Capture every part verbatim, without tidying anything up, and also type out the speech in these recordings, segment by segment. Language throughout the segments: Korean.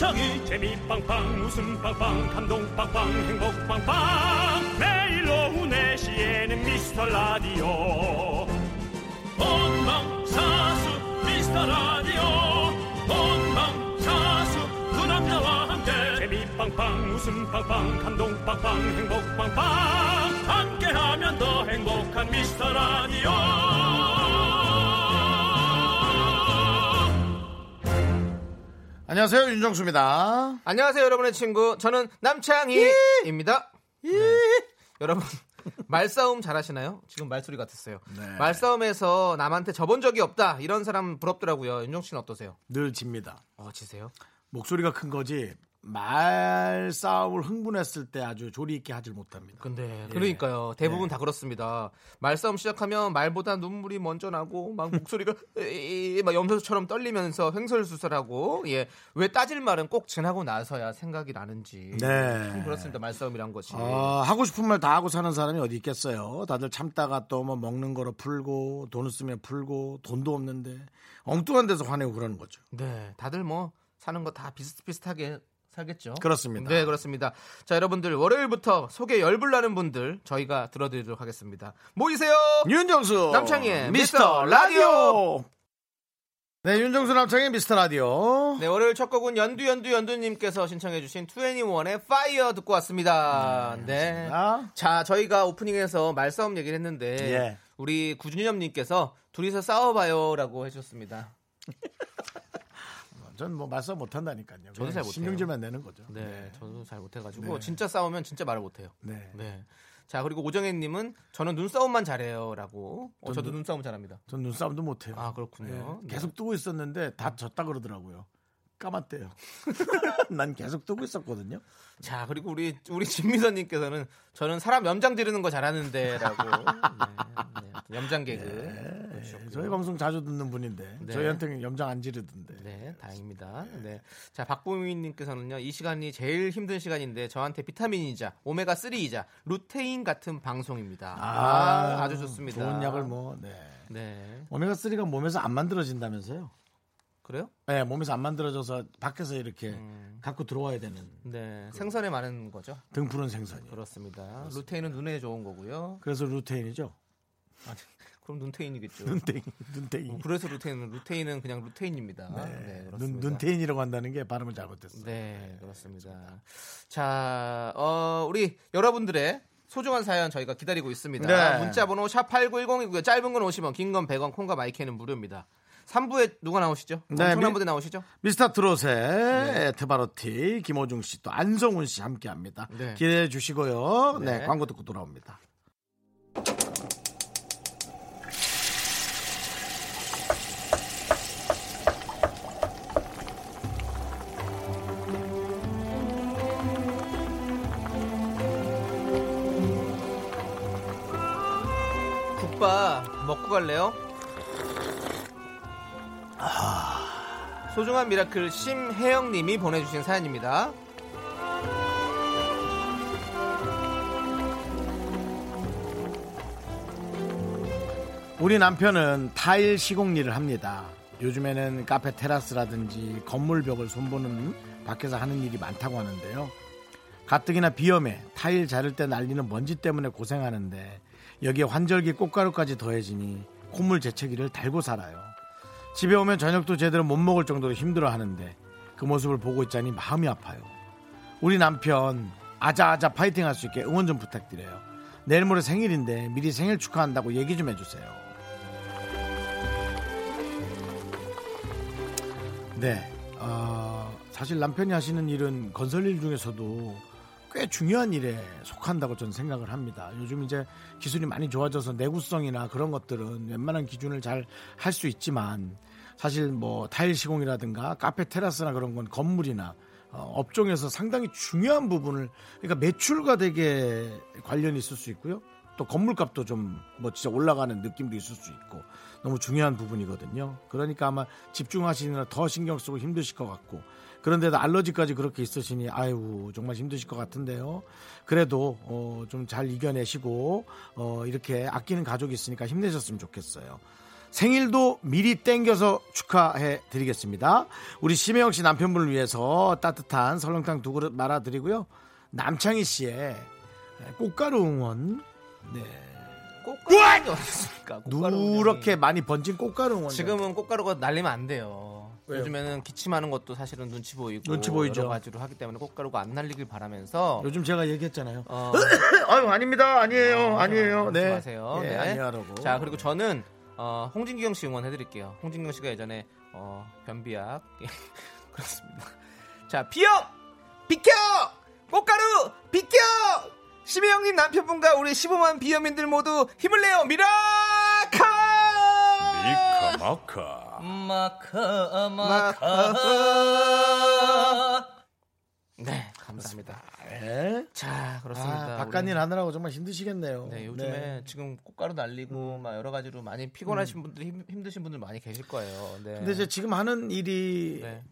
남창희. 재미 빵빵 웃음 빵빵 감동 빵빵 행복 빵빵. 매일 오후 네 시에는 미스터 라디오 본방사수. 미스터 라디오 본방사수. 그 남자와 함께 재미 빵빵 웃음 빵빵 감동 빵빵 행복 빵빵. 함께하면 더 행복한 미스터 라디오. 안녕하세요, 윤정수입니다. 안녕하세요, 여러분의 친구. 저는 남창희입니다. 네. 여러분, 말싸움 잘하시나요? 지금 말소리 같았어요. 네. 말싸움에서 남한테 져본 적이 없다, 이런 사람 부럽더라고요. 윤정수 씨는 어떠세요? 늘 집니다. 어, 지세요? 목소리가 큰 거지 말싸움을 흥분했을 때 아주 조리 있게 하질 못합니다. 근데 예. 그러니까요. 대부분 네. 다 그렇습니다. 말싸움 시작하면 말보다 눈물이 먼저 나고 막 목소리가 막 염소처럼 떨리면서 횡설수설하고 예. 왜 따질 말은 꼭 지나고 나서야 생각이 나는지. 네. 그렇습니다. 말싸움이란 것이. 어, 하고 싶은 말 다 하고 사는 사람이 어디 있겠어요. 다들 참다가 또 뭐 먹는 거로 풀고 돈 있으면 풀고 돈도 없는데 엉뚱한 데서 화내고 그러는 거죠. 네. 다들 뭐 사는 거 다 비슷비슷하게 하겠죠. 그렇습니다. 네, 그렇습니다. 자, 여러분들 월요일부터 속에 열불 나는 분들 저희가 들어드리도록 하겠습니다. 모이세요. 윤정수 남창희의 미스터 라디오. 네, 윤정수 남창희의 미스터 라디오. 네, 월요일 첫 곡은 연두 연두 연두님께서 신청해주신 투애니원의 파이어 듣고 왔습니다. 네, 네. 자, 저희가 오프닝에서 말싸움 얘기를 했는데 예. 우리 구준엽님께서 둘이서 싸워봐요라고 해주셨습니다. 전 뭐 말싸움 못한다니까요. 저도 잘 못해요. 신경질만 내는 거죠. 네, 네. 저도 잘 못해가지고 네. 진짜 싸우면 진짜 말을 못해요. 네. 네. 자, 그리고 오정혜님은 저는 눈싸움만 잘해요라고. 어, 저도 눈, 눈싸움 잘합니다. 전 눈싸움도 못해요. 아, 그렇군요. 네. 계속 뜨고 있었는데 다 졌다 그러더라고요. 까맣대요. 난 계속 뜨고 있었거든요. 자, 그리고 우리 우리 진미선님께서는 저는 사람 염장 지르는 거 잘하는데라고. 네, 네. 염장 개그. 네. 저희 방송 자주 듣는 분인데 네. 저희한테는 염장 안 지르던데. 네, 다행입니다. 네. 네. 자, 박보미님께서는요, 이 시간이 제일 힘든 시간인데 저한테 비타민이자 오메가삼이자 루테인 같은 방송입니다. 아, 아 아주 좋습니다. 좋은 약을 뭐. 네. 네. 오메가삼이 몸에서 안 만들어진다면서요? 그래요? 네, 몸에서 안 만들어져서 밖에서 이렇게 음. 갖고 들어와야 되는. 네, 그 생선에 많은 거죠. 등 푸른 생선이. 그렇습니다. 그렇습니다. 루테인은 눈에 좋은 거고요. 그래서 루테인이죠. 그럼 눈테인이겠죠. 눈테인, 눈테인. 어, 그래서 루테인은 루테인은 그냥 루테인입니다. 네, 네, 눈, 눈테인이라고 한다는 게 발음을 잘못했어요. 네, 네, 그렇습니다. 그렇습니다. 자, 어, 우리 여러분들의 소중한 사연 저희가 기다리고 있습니다. 네. 문자번호 샵팔구일공이고요. 짧은 건 오십 원, 긴 건 백 원, 콩과 마이크는 무료입니다. 삼 부에 누가 나오시죠? 네, 엄청난 분들 나오시죠? 미스터 트롯의 네. 파바로티, 김호중 씨, 또 안성훈 씨 함께합니다. 네. 기대해 주시고요. 네. 네, 광고 듣고 돌아옵니다. 먹고 갈래요? 아... 소중한 미라클 심혜영님이 보내주신 사연입니다. 우리 남편은 타일 시공 일을 합니다. 요즘에는 카페 테라스라든지 건물 벽을 손보는 밖에서 하는 일이 많다고 하는데요. 가뜩이나 비염에 타일 자를 때 날리는 먼지 때문에 고생하는데 여기에 환절기 꽃가루까지 더해지니 콧물 재채기를 달고 살아요. 집에 오면 저녁도 제대로 못 먹을 정도로 힘들어하는데 그 모습을 보고 있자니 마음이 아파요. 우리 남편 아자아자 파이팅할 수 있게 응원 좀 부탁드려요. 내일 모레 생일인데 미리 생일 축하한다고 얘기 좀 해주세요. 네, 어, 사실 남편이 하시는 일은 건설일 중에서도 꽤 중요한 일에 속한다고 저는 생각을 합니다. 요즘 이제 기술이 많이 좋아져서 내구성이나 그런 것들은 웬만한 기준을 잘 할 수 있지만 사실 뭐 타일 시공이라든가 카페 테라스나 그런 건 건물이나 어, 업종에서 상당히 중요한 부분을, 그러니까 매출과 되게 관련이 있을 수 있고요. 또 건물값도 좀 뭐 진짜 올라가는 느낌도 있을 수 있고 너무 중요한 부분이거든요. 그러니까 아마 집중하시느라 더 신경 쓰고 힘드실 것 같고, 그런데도 알러지까지 그렇게 있으시니 아이고 정말 힘드실 것 같은데요. 그래도 어, 좀 잘 이겨내시고 어, 이렇게 아끼는 가족이 있으니까 힘내셨으면 좋겠어요. 생일도 미리 땡겨서 축하해드리겠습니다. 우리 심혜영 씨 남편분을 위해서 따뜻한 설렁탕 두 그릇 말아드리고요. 남창희 씨의 꽃가루 응원. 네. 꽃가루 응원했습니까? 누렇게 많이 번진 꽃가루 응원. 지금은 꽃가루가 날리면 안 돼요. 왜요? 요즘에는 기침하는 것도 사실은 눈치 보이고 눈치 보이죠. 여러 가지로 하기 때문에 꽃가루가 안 날리길 바라면서. 요즘 제가 얘기했잖아요. 어. 아유 아닙니다. 아니에요. 어, 아니에요. 네. 하세요. 예, 네. 아니하라고. 자, 그리고 저는 어, 홍진경 씨 응원해드릴게요. 홍진경 씨가 예전에 어, 변비약 그렇습니다. 자, 비염 비켜 꽃가루 비켜 심혜영님 남편분과 우리 십오만 비염인들 모두 힘을 내요. 미라카 미카마카 마카 마카. 네, 감사합니다. 네. 자, 그렇습니다. 아, 바깥일 하느라고 정말 힘드시겠네요. 네, 요즘에 네. 지금 꽃가루 날리고 음. 막 여러 가지로 많이 피곤하신 음. 분들 힘, 힘드신 분들 많이 계실 거예요. 네. 근데 이제 지금 하는 일이 네.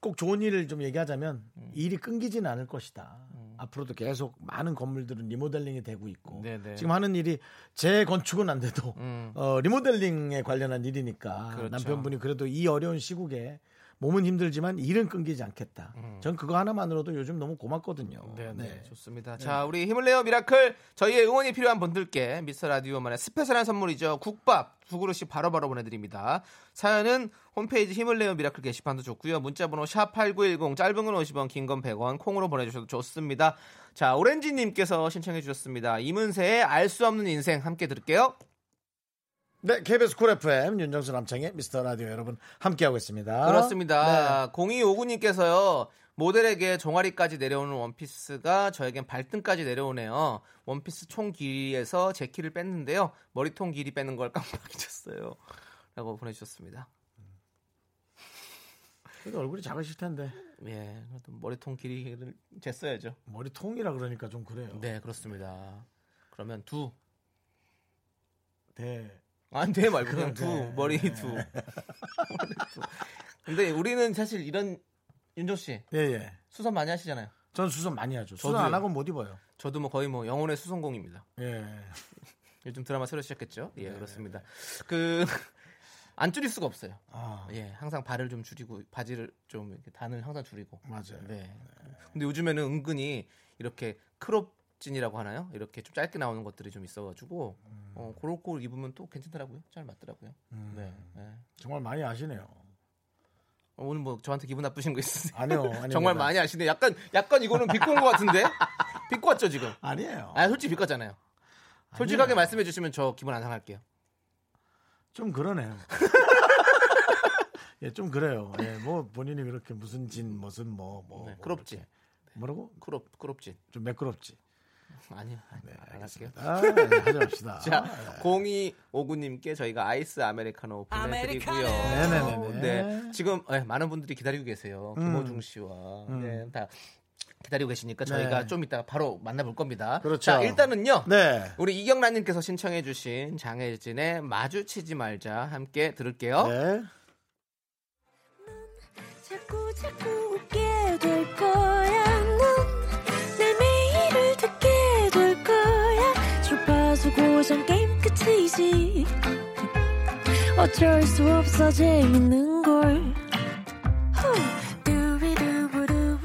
꼭 좋은 일을 좀 얘기하자면 음. 일이 끊기진 않을 것이다. 음. 앞으로도 계속 많은 건물들은 리모델링이 되고 있고 네네. 지금 하는 일이 재건축은 안 돼도 음. 어, 리모델링에 관련한 일이니까 그렇죠. 남편분이 그래도 이 어려운 시국에 몸은 힘들지만 일은 끊기지 않겠다. 음. 전 그거 하나만으로도 요즘 너무 고맙거든요. 네네. 네, 좋습니다. 네. 자, 우리 힘을 내요 미라클 저희의 응원이 필요한 분들께 미스터 라디오만의 스페셜한 선물이죠. 국밥 두 그릇씩 바로바로 보내드립니다. 사연은 홈페이지 힘을 내요 미라클 게시판도 좋고요. 문자번호 샵팔구일공 짧은 건 오십 원 긴 건 백 원 콩으로 보내주셔도 좋습니다. 자, 오렌지님께서 신청해 주셨습니다. 이문세의 알 수 없는 인생 함께 들을게요. 네, 케이비에스 쿨 에프엠 윤정수 남창의 미스터 라디오 여러분 함께하고 있습니다. 그렇습니다. 네. 공이오구님께서요. 모델에게 종아리까지 내려오는 원피스가 저에겐 발등까지 내려오네요. 원피스 총 길이에서 제 키를 뺐는데요. 머리통 길이 빼는 걸 깜빡 잊었어요. 라고 보내주셨습니다. 그래도 얼굴이 작으실 텐데. 예, 머리통 길이를 쟀어야죠. 머리통이라 그러니까 좀 그래요. 네, 그렇습니다. 그러면 두. 네. 안 돼 말고 그냥 두 머리 두. 근데 우리는 사실 이런 윤종 씨 예예 수선 많이 하시잖아요. 전 수선 많이 하죠. 수선 안 하고 못 입어요. 저도 뭐 거의 뭐 영혼의 수선공입니다. 예. 요즘 드라마 새로 시작했죠. 예, 예. 그렇습니다. 그 안 줄일 수가 없어요. 아. 예, 항상 발을 좀 줄이고 바지를 좀 이렇게 단을 항상 줄이고. 맞아요. 네. 네. 근데 요즘에는 은근히 이렇게 크롭 진이라고 하나요? 이렇게 좀 짧게 나오는 것들이 좀 있어가지고 음. 어, 그런 걸 입으면 또 괜찮더라고요. 잘 맞더라고요. 음. 네, 네. 정말 많이 아시네요. 오늘 뭐 저한테 기분 나쁘신 거 있으세요? 아니요. 정말 많이 아시네. 약간 약간 이거는 비꼬은 것 같은데? 비꼬았죠 지금? 아니에요. 아, 솔직히 비꼬잖아요. 솔직하게 아니에요. 말씀해 주시면 저 기분 안 상할게요. 좀 그러네요. 예, 좀 그래요. 예, 뭐 본인이 그렇게 무슨 진 무슨 뭐뭐 뭐, 네, 크롭지. 뭐 뭐라고? 크롭 크롭지. 좀 매끄럽지. 아니요. 네, 알겠습니다. 아, 네, 하지 맙시다. 자, 네. 공이오구님께 저희가 아이스 아메리카노 보내드리고요. 네네네. 네, 지금 네, 많은 분들이 기다리고 계세요. 음. 김호중 씨와 음. 네, 다 기다리고 계시니까 저희가 네. 좀 이따가 바로 만나볼 겁니다. 그렇죠. 자, 일단은요. 네. 우리 이경란님께서 신청해주신 장혜진의 마주치지 말자 함께 들을게요. 네. 자꾸 자꾸 웃게 될 거야. 고정 게임 끝이지 어쩔 수 없어 재밌는걸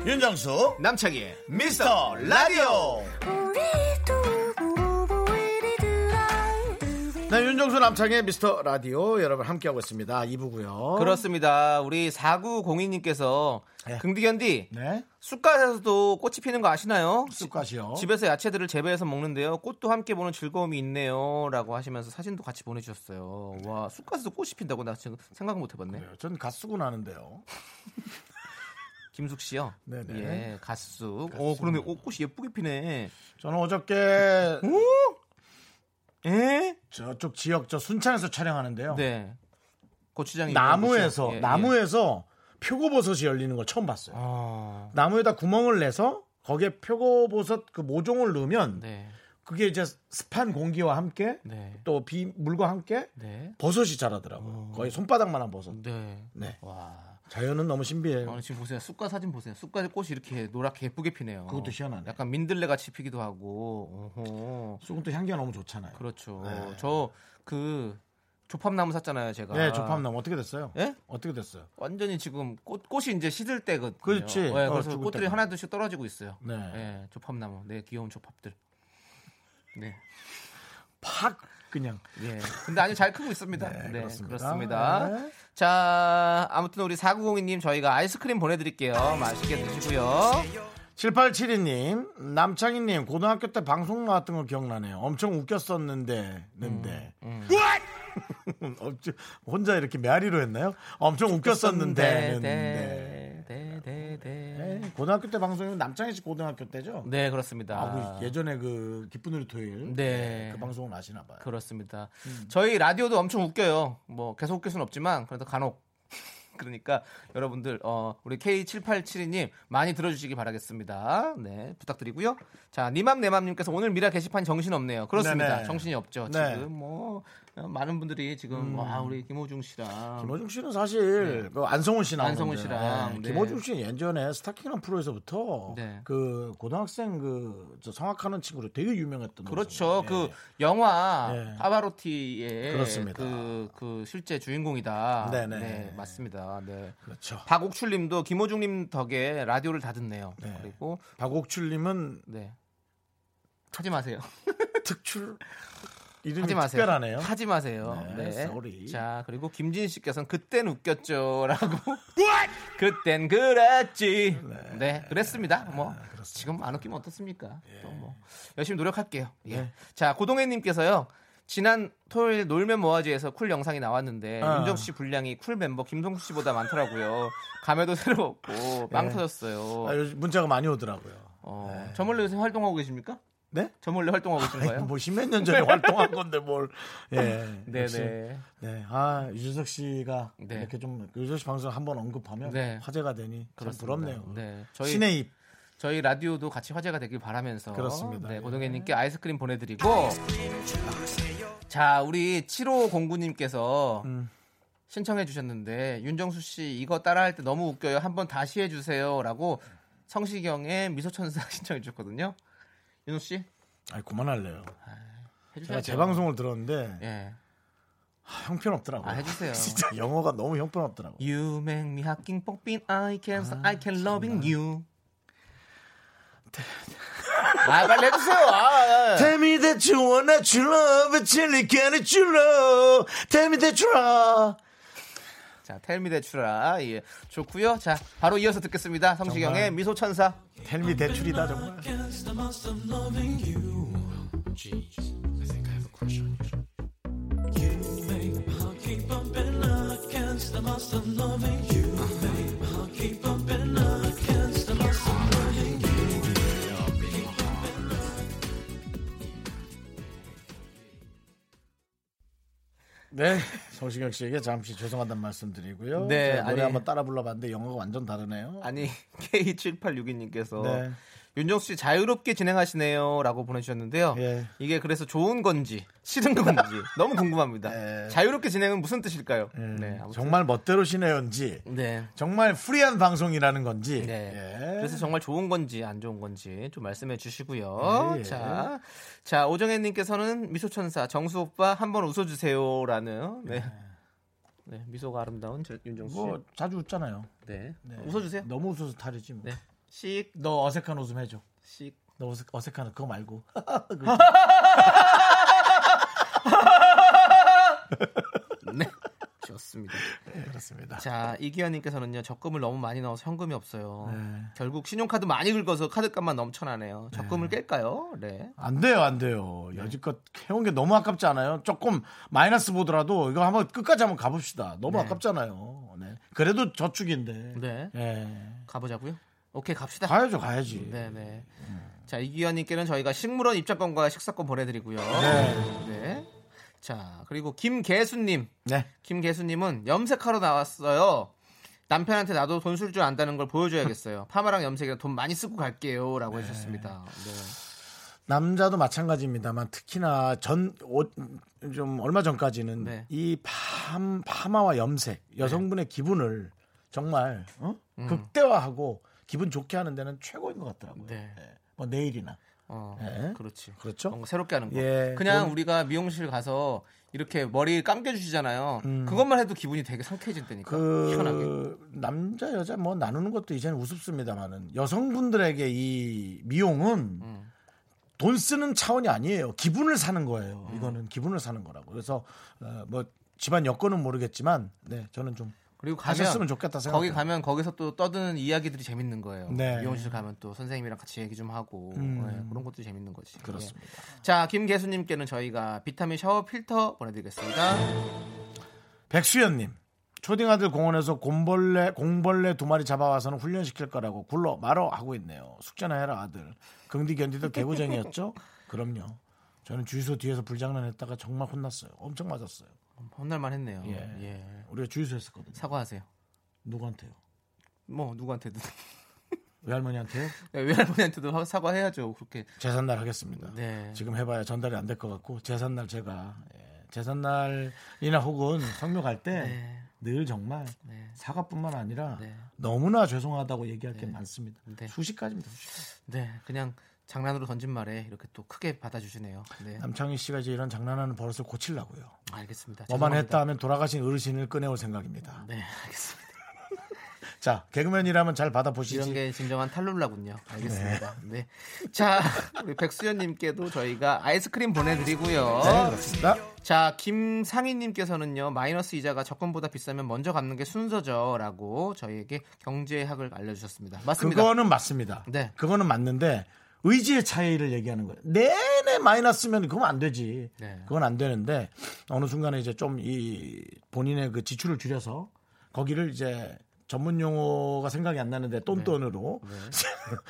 윤정수 남창희 미스터 라디오. 네, 윤정수 남창희 미스터 라디오 여러분 함께하고 있습니다. 이 부고요. 그렇습니다. 우리 사구공이님께서 긍디견디 네. 네? 쑥갓에서도 꽃이 피는 거 아시나요? 쑥갓이요. 집에서 야채들을 재배해서 먹는데요. 꽃도 함께 보는 즐거움이 있네요. 라고 하시면서 사진도 같이 보내주셨어요. 네. 와, 쑥갓에서 꽃이 핀다고 나 지금 생각 못 해봤네. 그래요. 전 갓쑥은 아는데요. 김숙 씨요? 네네. 예, 갓쑥. 갓쑥. 오, 그러네. 오, 꽃이 예쁘게 피네. 저는 어저께 오? 에? 저쪽 지역 저 순창에서 촬영하는데요. 네. 고추장이 나무에서 예, 나무에서 예. 표고버섯이 열리는 걸 처음 봤어요. 아... 나무에다 구멍을 내서 거기에 표고버섯 그 모종을 넣으면 네. 그게 이제 습한 공기와 함께 네. 또 비물과 함께 네. 버섯이 자라더라고요. 어... 거의 손바닥만한 버섯. 네. 네. 와. 자연은 너무 신비해요. 아, 지금 보세요. 쑥갓 사진 보세요. 쑥갓의 꽃이 이렇게 노랗게 예쁘게 피네요. 그것도 희한하네. 약간 민들레같이 피기도 하고. 어허. 쑥은 또 향기가 너무 좋잖아요. 그렇죠. 네. 저 그 조팝나무 샀잖아요, 제가. 네, 조팝나무 어떻게 됐어요? 예? 어떻게 됐어요? 완전히 지금 꽃 꽃이 이제 시들 때거든요. 그렇지. 네, 그래서 어, 꽃들이 때가. 하나둘씩 떨어지고 있어요. 네, 네 조팝나무, 네 귀여운 조팝들. 네, 팍 그냥. 네. 근데 아주 잘 크고 있습니다. 네, 네 그렇습니다. 그렇습니다. 네. 자, 아무튼 우리 사구공이 님 저희가 아이스크림 보내드릴게요. 맛있게 드시고요. 칠팔칠이 님, 남창희님 고등학교 때 방송 나왔던 거 기억나네요. 엄청 웃겼었는데, 는데. 음, 음. 혼자 이렇게 메아리로 했나요? 엄청 웃겼었는데, 는데. 네, 고등학교 때 방송이면 남창희씨 고등학교 때죠? 네, 그렇습니다. 아, 그 예전에 그 기쁜 우리 토요일 네. 그 방송을 아시나 봐요. 그렇습니다. 음. 저희 라디오도 엄청 웃겨요. 뭐 계속 웃길 수는 없지만 그래도 간혹. 그러니까 여러분들 어, 우리 케이 칠팔칠이 님 많이 들어주시기 바라겠습니다. 네 부탁드리고요. 자 니맘 내맘님께서 오늘 미라 게시판 정신 없네요. 그렇습니다. 네네. 정신이 없죠. 네. 지금 뭐 많은 분들이 지금 음. 와 우리 김호중 씨랑 김호중 씨는 사실 네. 그 안성훈 씨랑 안성훈 씨랑 네. 김호중 씨는 예전에 스타킹 프로에서부터 네. 그 고등학생 그 저 성악하는 친구로 되게 유명했던 그렇죠. 네. 그 영화 네. 파바로티의 그렇습니다. 그, 그 실제 주인공이다. 네네 네, 맞습니다. 네. 그렇죠. 박옥출님도 김호중님 덕에 라디오를 다 듣네요. 네. 그리고 박옥출님은 네. 하지 마세요. 특출 이름이 하지 마세요. 특별하네요. 하지 마세요. 네. 네. 자 그리고 김진 씨께서는 그땐 웃겼죠라고. 그땐 그랬지. 네, 네 그랬습니다. 뭐 아, 지금 안 웃기면 어떻습니까? 예. 또 뭐 열심히 노력할게요. 예. 예. 자 고동혜님께서요. 지난 토요일 놀면 뭐하지에서 쿨 영상이 나왔는데 어. 윤정 씨 분량이 쿨 멤버 김동수 씨보다 많더라고요. 감회도 새로웠고 빵 네. 터졌어요. 아, 문자가 많이 오더라고요. 어, 네. 저 몰래 요새 활동하고 계십니까? 네? 저 몰래 활동하고 계신 거예요? 뭐 십몇 년 전에 활동한 건데 뭘? 예, 네네. 네, 아 유재석 씨가 네. 이렇게 좀 유재석 씨 방송 한번 언급하면 네. 화제가 되니 참 부럽네요. 네, 저희... 신의 입. 저희 라디오도 같이 화제가 되길 바라면서 그렇습니다. 네, 고동혜님께 아이스크림 보내드리고 자 우리 칠오공구 님께서 음. 신청해 주셨는데 윤정수 씨 이거 따라할 때 너무 웃겨요. 한번 다시 해주세요 라고 성시경의 미소천사 신청해 주셨거든요. 윤호 씨? 아이 그만할래요. 아, 제가 재방송을 들었는데 예. 아, 형편없더라고요. 아, 해주세요. 진짜 영어가 너무 형편없더라고요. You make me hacking popping I can, 아, I can loving you 아 빨리 해주세요. 아, 네. Tell me that you wanna true love until you can't true love. Tell me that you love. 자, Tell me that you love. 예, 좋고요. 자, 바로 이어서 듣겠습니다. 성시경의 미소 천사. Tell me that you이다 정말. 네, 성시경 씨에게 잠시 죄송하단 말씀드리고요. 네, 노래 아니, 한번 따라 불러봤는데 영어가 완전 다르네요. 아니 케이 칠팔육이 님께서 네. 윤정수 씨 자유롭게 진행하시네요라고 보내주셨는데요. 예. 이게 그래서 좋은 건지 싫은 건지 너무 궁금합니다. 예. 자유롭게 진행은 무슨 뜻일까요? 음, 네, 정말 멋대로 시네요인지, 네. 정말 프리한 방송이라는 건지, 네. 예. 그래서 정말 좋은 건지 안 좋은 건지 좀 말씀해 주시고요. 예. 자, 자 오정혜님께서는 미소천사 정수 오빠 한번 웃어주세요라는. 네. 예. 네, 미소가 아름다운 윤정수 씨. 뭐 자주 웃잖아요. 네. 네. 웃어주세요. 너무 웃어서 탈이지 뭐. 네. 씩 너 어색한 웃음 해줘. 씩 너 어색 어색한 그거 말고. 네 좋습니다. 네 그렇습니다. 자 이기현님께서는요 적금을 너무 많이 넣어서 현금이 없어요. 네. 결국 신용카드 많이 긁어서 카드값만 넘쳐나네요. 적금을 네. 깰까요? 네 안 돼요 안 돼요. 여지껏 해온 게 너무 아깝지 않아요? 조금 마이너스 보더라도 이거 한번 끝까지 한번 가봅시다. 너무 네. 아깝잖아요. 네 그래도 저축인데. 네, 네. 가보자고요. 오케이 갑시다. 가야죠 가야지. 네네. 음. 자 이기현님께는 저희가 식물원 입장권과 식사권 보내드리고요. 네. 네. 자 그리고 김계수님. 네. 김계수님은 염색하러 나왔어요. 남편한테 나도 돈 쓸 줄 안다는 걸 보여줘야겠어요. 파마랑 염색이랑 돈 많이 쓰고 갈게요라고 네. 해주셨습니다. 네. 남자도 마찬가지입니다만 특히나 전 좀 얼마 전까지는 네. 이 파, 파마와 염색 여성분의 네. 기분을 정말 어? 음. 극대화하고. 기분 좋게 하는 데는 최고인 것 같더라고요. 네. 네. 뭐 내일이나. 어, 네. 그렇지. 그렇죠. 뭔가 새롭게 하는 거. 예, 그냥 돈... 우리가 미용실 가서 이렇게 머리 감겨주시잖아요. 음. 그것만 해도 기분이 되게 상쾌해진다니까. 그... 시원하게. 남자 여자 뭐 나누는 것도 이제는 우습습니다만은 여성분들에게 이 미용은 음. 돈 쓰는 차원이 아니에요. 기분을 사는 거예요. 음. 이거는 기분을 사는 거라고. 그래서 어, 뭐 집안 여건은 모르겠지만 네 저는 좀 그리고 가셨으면 좋겠다 생각. 거기 가면 거기서 또 떠드는 이야기들이 재밌는 거예요. 네. 미용실 가면 또 선생님이랑 같이 얘기 좀 하고 음. 네, 그런 것도 재밌는 거지. 그렇습니다. 네. 자, 김계수님께는 저희가 비타민 샤워 필터 보내드리겠습니다. 백수연님, 초딩 아들 공원에서 곰벌레 공벌레 두 마리 잡아와서는 훈련시킬 거라고 굴러 말어 하고 있네요. 숙제나 해라 아들. 긍디 견디도 개고쟁이였죠? 그럼요. 저는 주유소 뒤에서 불장난했다가 정말 혼났어요. 엄청 맞았어요. 혼날만 했네요. 예. 예. 우리가 주유소 했었거든요. 사과하세요. 누구한테요? 뭐 누구한테도. 외할머니한테요? 네, 외할머니한테도 사과해야죠. 그렇게. 재산날 하겠습니다. 네. 지금 해봐야 전달이 안 될 것 같고 재산날 제가 예. 재산날이나 혹은 성묘 갈 때 네. 늘 정말 네. 사과뿐만 아니라 네. 너무나 죄송하다고 얘기할 네. 게 많습니다. 네. 수십 가지입니다. 수십. 네, 그냥. 장난으로 던진 말에 이렇게 또 크게 받아주시네요. 네. 남창희 씨가 이제 이런 장난하는 버릇을 고치려고요. 알겠습니다. 뭐만 했다 하면 돌아가신 어르신을 꺼내올 생각입니다. 네, 알겠습니다. 자, 개그맨이라면 잘 받아보시지. 이런 게 진정한 탈룰라군요. 알겠습니다. 네. 네. 자, 우리 백수연님께도 저희가 아이스크림 보내드리고요. 네, 그렇습니다. 자, 김상희님께서는요. 마이너스 이자가 적금보다 비싸면 먼저 갚는 게 순서죠라고 저희에게 경제학을 알려주셨습니다. 맞습니다. 그거는 맞습니다. 네, 그거는 맞는데. 의지의 차이를 얘기하는 거예요. 내내 마이너스면 그건 안 되지. 네. 그건 안 되는데 어느 순간에 이제 좀 이 본인의 그 지출을 줄여서 거기를 이제 전문 용어가 생각이 안 나는데 똔똔으로 네. 네.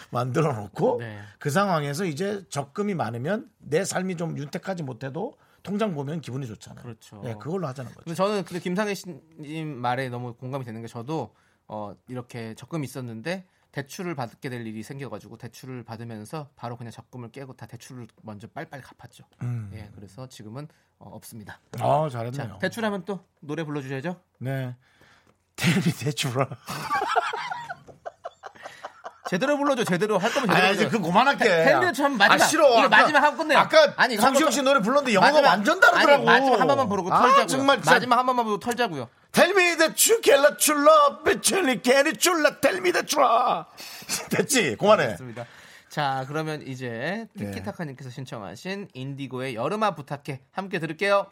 만들어 놓고 네. 그 상황에서 이제 적금이 많으면 내 삶이 좀 윤택하지 못해도 통장 보면 기분이 좋잖아요. 그렇죠. 네, 그걸로 하자는 거죠. 저는 근데 김상희 님 말에 너무 공감이 되는 게 저도 어 이렇게 적금이 있었는데 대출을 받게 될 일이 생겨가지고 대출을 받으면서 바로 그냥 적금을 깨고 다 대출을 먼저 빨빨 갚았죠. 음. 예, 그래서 지금은 어, 없습니다. 아, 잘했네요. 자, 대출하면 또 노래 불러주셔야죠. 네, 대리 대출아. 제대로 불러줘. 제대로 할 거면 제대로. 아, 이제 그 고만할게. 텐데 참 마지막. 아, 싫어. 이거 마지막 하고 끝내요. 아까 아니 성시경 씨 노래 불렀는데 영어가 완전 다르더라고. 마지막 한 번만 부르고 아, 털자고요. 정말 마지막 한 번만 부르고 털자고요. Tell me the truth, get the truth, love, bitch, get the truth, tell me the truth. 됐지? 고만해. 됐습니다. 자, 그러면 이제 티키타카님께서 신청하신 인디고의 여름아 부탁해 함께 들을게요.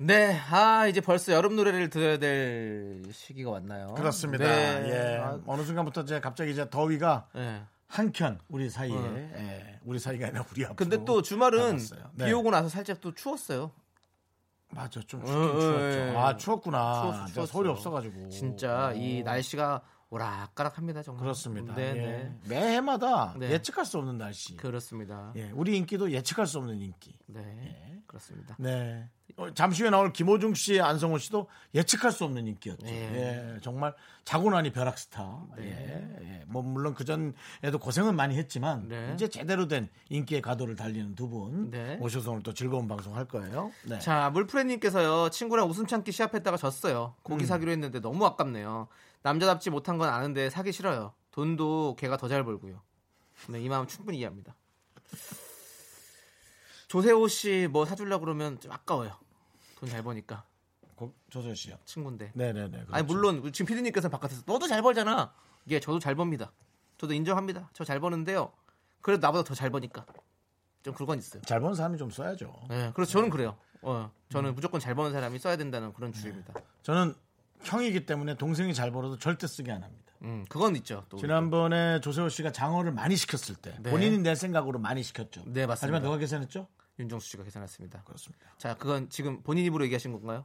네, 아 이제 벌써 여름 노래를 들어야 될 시기가 왔나요? 그렇습니다. 네. 예. 아, 어느 순간부터 이제 갑자기 이제 더위가 네. 한켠 우리 사이에, 네. 예. 우리 사이가 아니라 우리 앞으로. 근데 또 주말은 네. 비 오고 나서 살짝 또 추웠어요. 맞아, 좀 춥긴 어, 추웠죠. 예. 아 추웠구나. 추웠어, 서울이 없어가지고. 진짜 오. 이 날씨가 오락가락합니다 정말. 그렇습니다. 네, 예. 네. 매 해마다 네. 예측할 수 없는 날씨. 그렇습니다. 예, 우리 인기도 예측할 수 없는 인기. 네, 예. 그렇습니다. 네. 잠시 후에 나올 김호중 씨, 안성훈 씨도 예측할 수 없는 인기였죠. 예. 예, 정말 자고 나니 벼락스타. 네. 예, 예. 뭐 물론 그 전에도 고생은 많이 했지만 네. 이제 제대로 된 인기의 가도를 달리는 두 분 네. 오셔서 오늘 또 즐거운 방송 할 거예요. 네. 자, 물프레님께서요. 친구랑 웃음 참기 시합했다가 졌어요. 고기 음. 사기로 했는데 너무 아깝네요. 남자답지 못한 건 아는데 사기 싫어요. 돈도 걔가 더 잘 벌고요. 네, 이 마음 충분히 이해합니다. 조세호 씨 뭐 사주려고 그러면 좀 아까워요. 돈 잘 버니까. 조세호 씨요? 친구인데. 네네네. 그렇죠. 아니 물론 지금 피디님께서 바깥에서 너도 잘 벌잖아. 예, 저도 잘 법니다. 저도 인정합니다. 저 잘 버는데요. 그래도 나보다 더 잘 버니까. 좀 그건 있어요. 잘 버는 사람이 좀 써야죠. 네, 그래서 네. 저는 그래요. 어, 저는 음. 무조건 잘 버는 사람이 써야 된다는 그런 주의입니다. 네. 저는 형이기 때문에 동생이 잘 벌어도 절대 쓰게 안 합니다. 음, 그건 있죠. 또 지난번에 조세호 씨가 장어를 많이 시켰을 때 네. 본인이 내 생각으로 많이 시켰죠. 네, 맞습니다. 하지만 누가 계산했죠? 윤정수 씨가 계산했습니다. 그렇습니다. 자, 그건 지금 본인 입으로 얘기하신 건가요?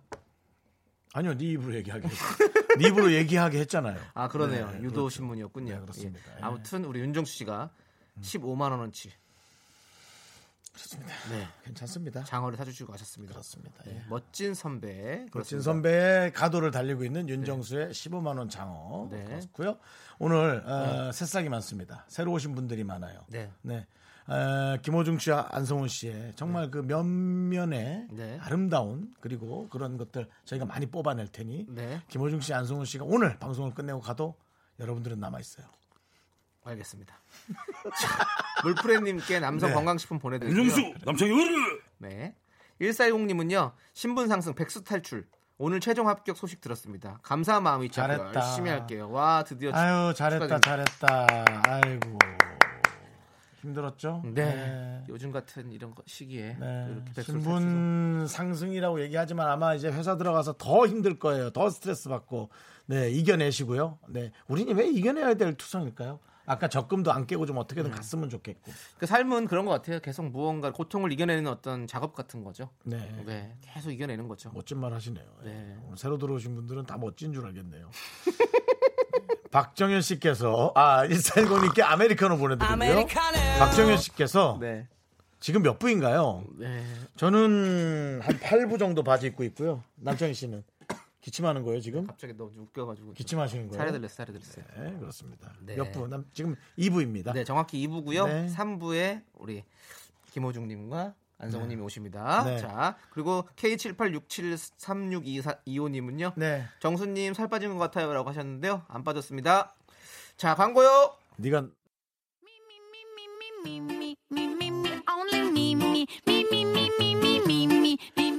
아니요, 네 입으로 얘기하게. 네 입으로 얘기하게 했잖아요. 아, 그러네요. 네, 유도 그렇죠. 신문이었군요. 네, 그렇습니다. 예. 아무튼 우리 윤정수 씨가 음. 십오만 원어치. 그렇습니다. 네, 괜찮습니다. 장어를 사주시고 가셨습니다. 그렇습니다. 예. 멋진 선배, 멋진 그렇습니다. 선배의 가도를 달리고 있는 윤정수의 네. 십오만 원 장어 네. 그렇고요. 오늘 어, 네. 새싹이 많습니다. 새로 오신 분들이 많아요. 네. 네. 어, 김호중 씨와 안성훈 씨의 정말 네. 그 면면의 네. 아름다운 그리고 그런 것들 저희가 많이 뽑아낼 테니 네. 김호중 씨, 안성훈 씨가 오늘 방송을 끝내고 가도 여러분들은 남아 있어요. 알겠습니다. 물프레님께 남성 네. 건강식품 보내드리고요. 윤정수 남창희. 네. 일사일공님은요. 신분상승 백수 탈출. 오늘 최종 합격 소식 들었습니다. 감사한 마음이 있죠. 열심히 할게요. 와 드디어 아유 잘했다 축하드립니다. 잘했다. 아이고 힘들었죠? 네. 네. 요즘 같은 이런 시기에 네. 이렇게 신분 상승이라고 얘기하지만 아마 이제 회사 들어가서 더 힘들 거예요. 더 스트레스 받고 네 이겨내시고요. 네 우리는 왜 이겨내야 될 투성일까요? 아까 적금도 안 깨고 좀 어떻게든 음. 갔으면 좋겠고. 그 삶은 그런 것 같아요. 계속 무언가 고통을 이겨내는 어떤 작업 같은 거죠. 네, 네. 계속 이겨내는 거죠. 멋진 말 하시네요. 네. 오늘 새로 들어오신 분들은 다 멋진 줄 알겠네요. 박정현 씨께서 아 일사일공님께 아메리카노 보내드리고요. 아메리카노. 박정현 씨께서 네. 지금 몇 부인가요? 네. 저는 한 팔 부 정도 바지 입고 있고요. 남창희 씨는? 기침하는 거예요 지금? 갑자기 너무 웃겨가지고 기침하시는 거예요? 살이 들렸어요. 살이 들렸어요. 네 그렇습니다. 네. 몇 부? 남, 지금 이 부입니다. 네 정확히 이 부고요. 네. 삼 부에 우리 김호중님과 안성훈님이 네. 오십니다. 네. 자 그리고 케이 칠팔육칠삼육이사이오님은요. 네. 정수님 살 빠진 것 같아요 라고 하셨는데요. 안 빠졌습니다. 자 광고요. 네가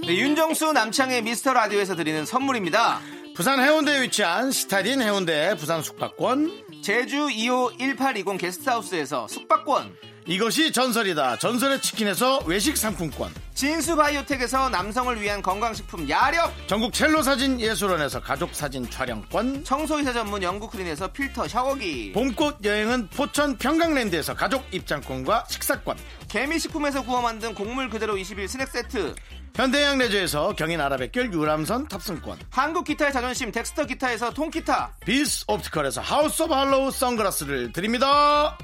네, 윤정수 남창의 미스터 라디오에서 드리는 선물입니다. 부산 해운대에 위치한 스타딘 해운대 부산 숙박권, 제주 이호 일팔이공 게스트하우스에서 숙박권, 이것이 전설이다 전설의 치킨에서 외식 상품권, 진수바이오텍에서 남성을 위한 건강식품 야력, 전국 첼로사진예술원에서 가족사진 촬영권, 청소이사 전문 영국크린에서 필터 샤워기, 봄꽃 여행은 포천 평강랜드에서 가족 입장권과 식사권, 개미식품에서 구워 만든 곡물 그대로 이십일 스낵세트, 현대양레저에서 경인아라뱃길 유람선 탑승권, 한국기타의 자존심 덱스터기타에서 통기타, 비스옵티컬에서 하우스 오브 할로우 선글라스를 드립니다.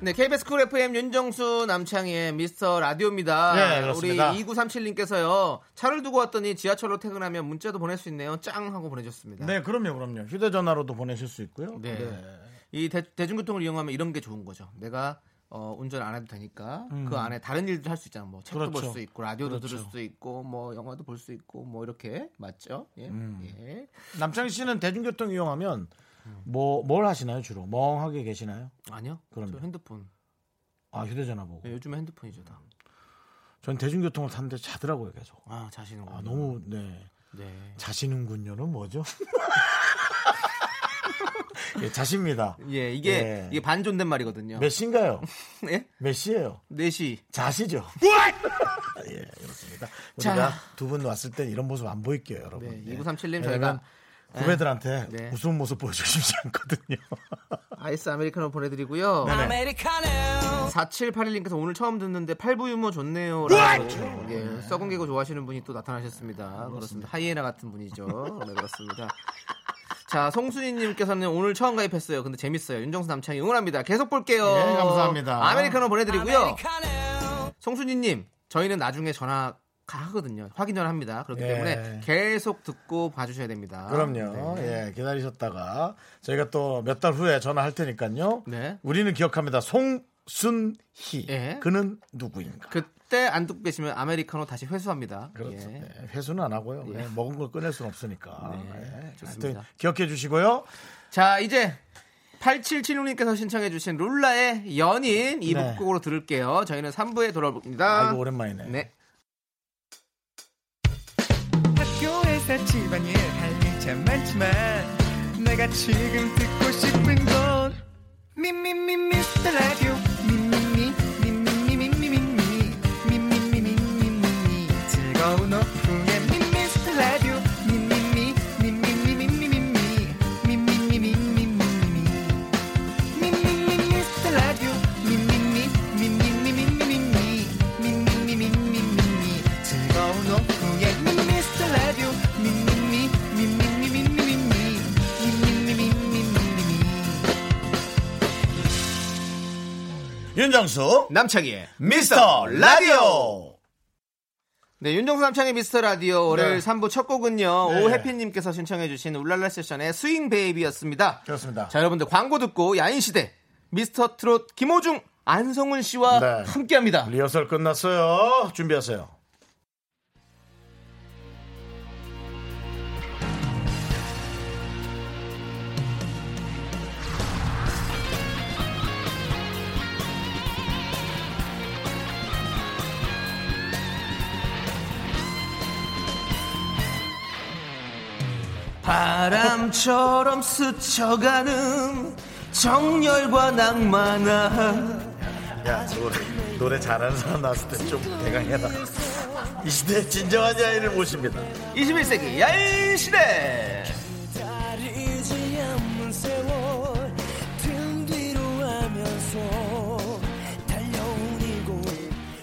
네, 케이비에스 쿨 에프엠 윤정수 남창희의 미스터 라디오입니다. 네, 그렇습니다. 우리 이구삼칠님께서요. 차를 두고 왔더니 지하철로 퇴근하면 문자도 보낼 수 있네요. 짱 하고 보내줬습니다. 네, 그럼요. 그럼요. 휴대전화로도 보내실 수 있고요. 네. 네. 이 대, 대중교통을 이용하면 이런 게 좋은 거죠. 내가 어, 운전 안 해도 되니까 음. 그 안에 다른 일도 할 수 있잖아. 뭐 책도 그렇죠. 볼 수 있고 라디오도 그렇죠. 들을 수 있고 뭐 영화도 볼 수 있고 뭐 이렇게 맞죠? 예. 음. 예. 남창희 씨는 대중교통 이용하면 음. 뭐 뭘 하시나요 주로? 멍하게 계시나요? 아니요. 그럼 핸드폰. 아 휴대전화 보고. 네, 요즘에 핸드폰이죠 다. 전 대중교통을 타는데 자더라고요 계속. 아 자시는 아 너무 네. 네. 자시는군요는 뭐죠? 예, 자십니다. 예, 이게, 예. 이게 반 존댓말이거든요. 몇 시인가요? 예? 몇 시예요? 네 시. 자시죠. 예, 그렇습니다. 우리가 두 분 왔을 때 이런 모습 안 보일게요, 여러분. 네, 예. 이구삼칠님 저희가 후배들한테 네. 우스운 모습 보여주시지 않거든요. 아이스 아메리카노 보내드리고요. 아메리카노. 사칠팔일님께서 오늘 처음 듣는데 팔부 유머 좋네요. 라고 예, 썩은 개그 좋아하시는 분이 또 나타나셨습니다. 그렇습니다. 그렇습니다. 하이에나 같은 분이죠. 네, 그렇습니다. 자, 송순이님께서는 오늘 처음 가입했어요. 근데 재밌어요. 윤정수 남창이 응원합니다. 계속 볼게요. 네, 감사합니다. 아메리카노 보내드리고요. 아메리카노. 송순이님, 저희는 나중에 전화 하거든요. 확인 전화합니다. 그렇기 예. 때문에 계속 듣고 봐주셔야 됩니다. 그럼요. 네. 예, 기다리셨다가 저희가 또 몇 달 후에 전화할 테니까요. 네. 우리는 기억합니다. 송순희. 예. 그는 누구인가. 그 안 듣고 계시면 아메리카노 다시 회수합니다. 그렇죠. 예. 네. 회수는 안 하고요. 예. 먹은 걸 꺼낼 수는 없으니까. 네. 예. 좋습니다. 기억해 주시고요. 자, 이제 팔칠칠육님께서 신청해 주신 룰라의 연인 이 부 네. 곡으로 들을게요. 저희는 삼 부에 돌아옵니다. 아이고, 오랜만이네. 네. 학교에서 집안일 할 일 참 많지만 내가 지금 듣고 싶은 건 미미미 미스터 라디오 윤정수 남창희의 미스터 라디오. 네, 윤정수 남창희 미스터 라디오 월요일 네. 삼 부 첫 곡은요 네. 오해피님께서 신청해주신 울랄라 세션의 스윙 베이비였습니다. 그렇습니다. 자, 여러분들 광고 듣고 야인시대 미스터 트롯 김호중 안성훈 씨와 네. 함께합니다. 리허설 끝났어요. 준비하세요. 바람처럼 스쳐가는 정열과 낭만아. 야, 노래, 노래 잘하는 사람 나왔을 때 좀 대강해라. 이 시대의 진정한 야인을 모십니다. 이십일 세기 야인 시대.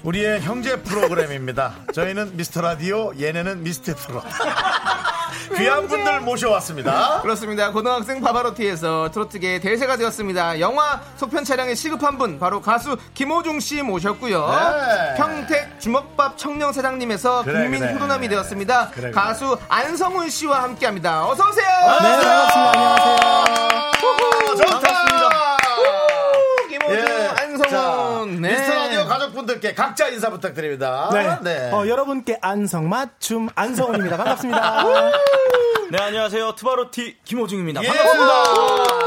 우리의 형제 프로그램입니다. 저희는 미스터 라디오, 얘네는 미스터 트롯. 귀한 분들 모셔왔습니다. 그렇습니다. 고등학생 파바로티에서 트로트계의 대세가 되었습니다. 영화 속편 촬영에 시급한 분, 바로 가수 김호중 씨 모셨고요. 네. 평택 주먹밥 청년 사장님에서 그래, 국민 그래. 효도남이 되었습니다. 그래, 그래. 가수 안성훈 씨와 함께합니다. 어서 오세요. 네, 반갑습니다. 안녕하세요. 후후, 좋다. 반갑습니다. 후후, 김호중, 예. 안성훈. 자, 네. 가족분들께 각자 인사 부탁드립니다. 네. 네. 어, 여러분께 안성 맞춤 안성훈입니다. 반갑습니다. 네, 안녕하세요. 트바로티 김호중입니다. 예. 반갑습니다.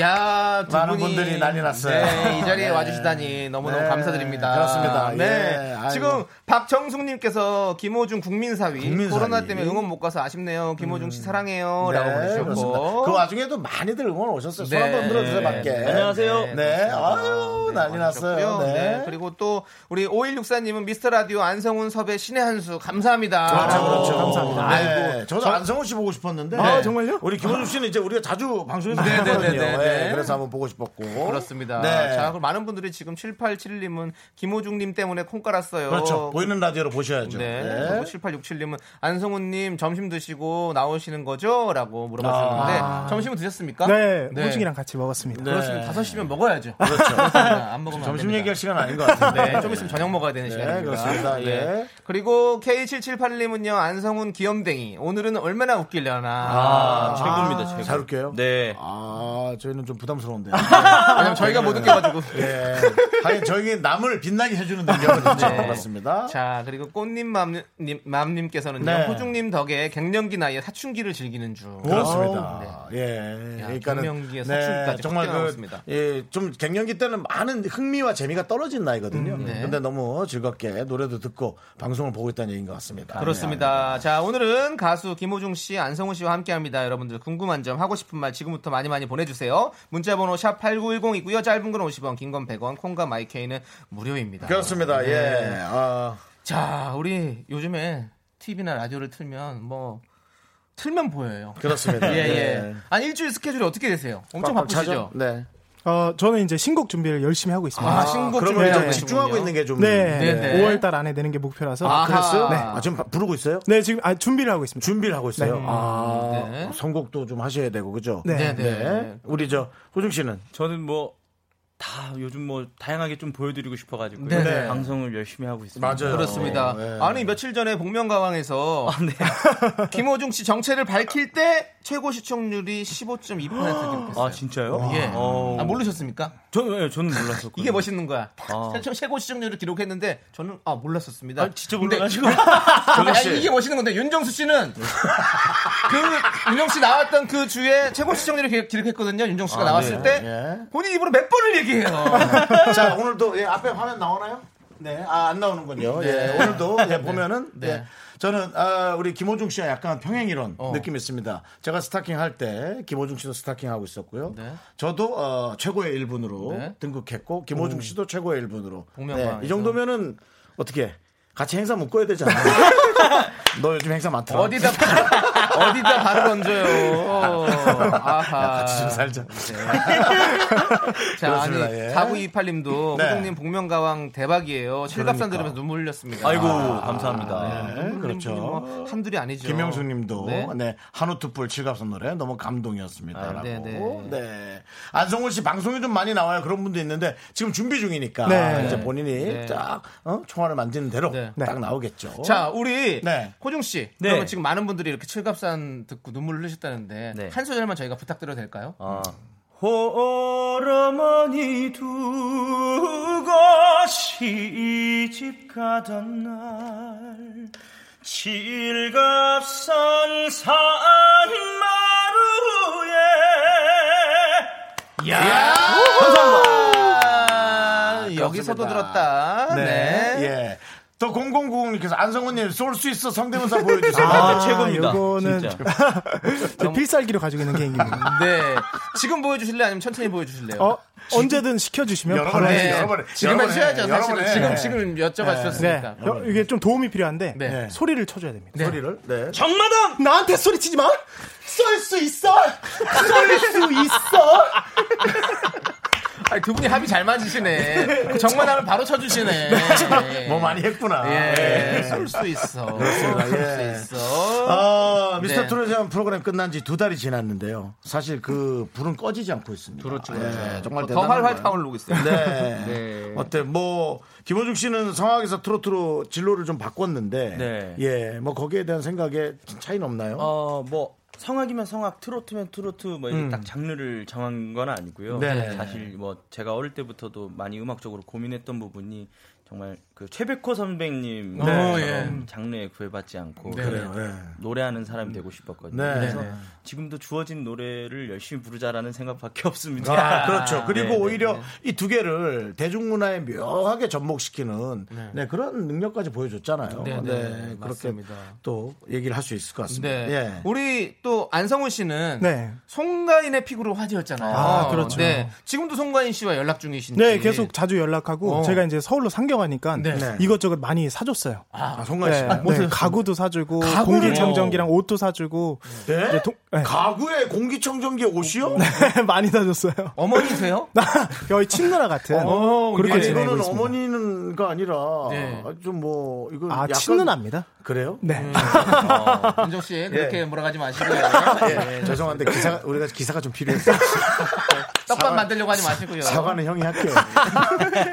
야, 두 많은 분이, 분들이 난리 났어요. 네, 이 자리에 네. 와주시다니 너무너무 네. 감사드립니다. 그렇습니다. 네. 예. 지금 박정숙님께서 김호중 국민사위. 국민사위. 코로나 때문에 응원 못 가서 아쉽네요. 김호중 씨 음. 사랑해요. 네, 라고 보내주셨고. 그렇습니다. 그 와중에도 많이들 응원 오셨어요. 네. 손 한번 들어주세요, 밖에. 네. 안녕하세요. 네. 네. 아유, 네. 난리 났어요. 네. 네. 그리고 또 우리 오일육사님은 미스터 라디오 안성훈 섭외 신의 한 수. 감사합니다. 그렇죠, 그렇죠. 감사합니다. 아이고. 네. 저도 저... 안성훈 씨 보고 싶었는데. 네. 아, 정말요? 우리 김호중 씨는 이제 우리가 자주 방송에서 보거든요. 네. 네. 그래서 한번 보고 싶었고. 그렇습니다. 네. 자, 그럼 많은 분들이 지금 칠팔칠일님은 김호중님 때문에 콩 깔았어요. 그렇죠. 보이는 라디오로 보셔야죠. 네. 네. 칠팔육칠님은 안성훈님 점심 드시고 나오시는 거죠? 라고 물어봤었는데 아~ 점심은 드셨습니까? 네. 네. 호중이랑 같이 먹었습니다. 네. 그렇습니다. 다섯 시면 먹어야죠. 그렇죠. 안 먹으면 점심 안 얘기할 시간 아닌 것 같은데. 네. 좀 있으면 저녁 먹어야 되는 네. 시간입니다. 그렇습니다. 네. 예. 그리고 케이 칠칠팔님은요. 안성훈 귀염댕이. 오늘은 얼마나 웃기려나. 아, 아~ 최고입니다. 최고. 잘 웃겨요? 네. 아, 저희는 좀 부담스러운데요. 왜냐면 저희가 못 웃겨가지고. 네. 하긴 저희가 남을 빛나게 해주는 능력을 진짜 받았습니다. 자, 그리고 꽃님맘님께서는 네. 호중님 덕에 갱년기 나이에 사춘기를 즐기는 중. 그렇습니다. 네. 예. 야, 그러니까는 갱년기에 사춘기까지 네, 정말 그렇습니다. 예, 좀 갱년기 때는 많은 흥미와 재미가 떨어진 나이거든요. 음, 네. 근데 너무 즐겁게 노래도 듣고 방송을 보고 있다는 얘기인 것 같습니다. 그렇습니다. 네. 자, 오늘은 가수 김호중 씨, 안성훈 씨와 함께합니다. 여러분들 궁금한 점, 하고 싶은 말 지금부터 많이 많이 보내주세요. 문자번호 샵 팔구일공이고요. 짧은 건 오십 원, 긴 건 백 원, 콩과 마이케이는 무료입니다. 그렇습니다. 네. 예. 어. 자, 우리 요즘에 티비나 라디오를 틀면 뭐 틀면 보여요. 그렇습니다. 예, 예. 아니, 일주일 스케줄이 어떻게 되세요? 엄청 바쁘시죠? 네. 어, 저는 이제 신곡 준비를 열심히 하고 있습니다. 아, 신곡 준비를 네. 집중하고 있는 게 좀. 네. 네. 오월달 안에 내는 게 목표라서. 아, 그랬어요? 네. 아, 지금 부르고 있어요? 네, 지금, 아, 준비를 하고 있습니다. 준비를 하고 있어요? 네. 아, 네. 선곡도 좀 하셔야 되고, 그죠? 네. 네. 네. 네. 우리 저, 호중 씨는? 저는 뭐, 다 요즘 뭐 다양하게 좀 보여드리고 싶어가지고 네. 방송을 열심히 하고 있습니다. 맞아요. 그렇습니다. 네. 아니, 며칠 전에 복면가왕에서 아, 네. 김호중 씨 정체를 밝힐 때 최고 시청률이 십오 점 이 퍼센트 기록했어요. 아, 진짜요? 예. 아, 모르셨습니까? 저는 저는 몰랐었거든요. 이게 멋있는 거야. 아. 최고 시청률을 기록했는데 저는 아 몰랐었습니다. 아, 진짜 몰라가지고. 아니, 이게 멋있는 건데 윤정수 씨는 그 윤정 씨 나왔던 그 주에 최고 시청률을 기록했거든요. 윤정 씨가 아, 나왔을 네. 때 예. 본인 입으로 몇 번을 얘기. 자, 오늘도 예, 앞에 화면 나오나요? 네, 아, 안 나오는군요. 네. 예, 오늘도 예, 보면은 네. 예, 저는 아, 우리 김호중 씨와 약간 평행이론 어. 느낌이 있습니다. 제가 스타킹 할 때 김호중 씨도 스타킹 하고 있었고요. 네. 저도 어, 최고의 일분으로 네. 등극했고 김호중 씨도 오. 최고의 일분으로. 네, 이 정도면은 어떻게 같이 행사 묶어야 되지 않나요? 너 요즘 행사 많더라. 어디다 바로, 어디다 바로 던져요. 아하. 야, 같이 좀 살자. 네. 자, 아니 예. 사구이팔님도 네. 호동님 복면가왕 대박이에요. 칠갑산 그러니까. 들으면서 눈물 흘렸습니다. 아이고 아, 감사합니다. 아, 네. 네. 그렇죠. 뭐 한둘이 아니죠. 김영수님도 네. 네. 한우투뿔 칠갑산 노래 너무 감동이었습니다라고. 아, 네, 네. 네. 안성훈 씨 방송이 좀 많이 나와요. 그런 분도 있는데 지금 준비 중이니까 네. 이제 본인이 네. 딱 어? 총알을 만지는 대로 네. 딱 나오겠죠. 자, 우리. 네. 호중 씨, 네. 그러면 지금 많은 분들이 이렇게 칠갑산 듣고 눈물을 흘리셨다는데 네. 한 소절만 저희가 부탁드려도 될까요? 아. 호어머니 두고 시집 가던 날 칠갑산 산마루에 야! 감사합니다. 여기서도 들었다. 네. 네. 예. 또 공공구공님께서 안성훈님 쏠 수 있어 성대문사 보여주세요. 아, 최고입니다. 이거는 필살기로 가지고 있는 개인기입니다. 네, 지금 보여주실래요? 아니면 천천히 보여주실래요? 어, 언제든 시켜주시면 바로 해주세요. 지금 해주셔야죠. 사실은 지금 지금 여쭤봐주셨으니까. 네. 이게 좀 도움이 필요한데 네. 네. 소리를 쳐줘야 됩니다. 네. 소리를. 네. 정마담 나한테 소리 치지 마. 쏠 수 있어. 쏠 수 있어. 아니, 두 분이 합이 잘 맞으시네. 정만하면 바로 쳐주시네. 네. 뭐 많이 했구나. 예. 쏠 수 있어. 예. 쏠 수 있어. 아, 미스터 트롯 프로그램 끝난 지 두 달이 지났는데요. 사실 그 불은 꺼지지 않고 있습니다. 그렇죠. 예. 정말 더 활활 타오르고 있어요. 네. 네. 어때? 뭐 김호중 씨는 성악에서 트로트로 진로를 좀 바꿨는데, 네. 예, 뭐 거기에 대한 생각에 차이는 없나요? 어, 뭐. 성악이면 성악, 트로트면 트로트 뭐 음. 딱 장르를 정한 건 아니고요. 네네. 사실 뭐 제가 어릴 때부터도 많이 음악적으로 고민했던 부분이 정말 그 최백호 선배님처럼 네. 장르에 구애받지 않고 네. 네. 노래하는 사람이 되고 싶었거든요. 네. 그래서 네. 지금도 주어진 노래를 열심히 부르자라는 생각밖에 없습니다. 아, 그렇죠. 그리고 네. 오히려 네. 이 두 개를 대중문화에 묘하게 접목시키는 네. 네, 그런 능력까지 보여줬잖아요. 네, 네. 네. 그렇게 또 얘기를 할 수 있을 것 같습니다. 네. 네. 우리 또 안성훈 씨는 네. 송가인의 픽으로 화제였잖아요. 아, 그렇죠. 네. 지금도 송가인 씨와 연락 중이신데 네, 계속 자주 연락하고 어. 제가 이제 서울로 상경 하니까 네. 이것저것 많이 사줬어요. 아, 송가인 씨. 네. 아, 뭐 네. 가구도 사주고 공기청정기랑 옷도 사주고. 네? 동, 네. 가구에 공기청정기 옷이요? 네, 많이 사줬어요. 어머니세요? 여기 친누나 같은. 어, 그렇게 지내고 있습니다. 어머니는가 아니라 네. 좀 뭐 이거 아, 약간... 친누나입니다. 그래요? 네. 음, 어, 은정 씨 그렇게 네. 몰아가지 마시고요. 네. 네. 죄송한데 기사가 우리가 기사가 좀 필요했어요. 떡밥 만들려고 하지 마시고요. 사과는 형이 할게요.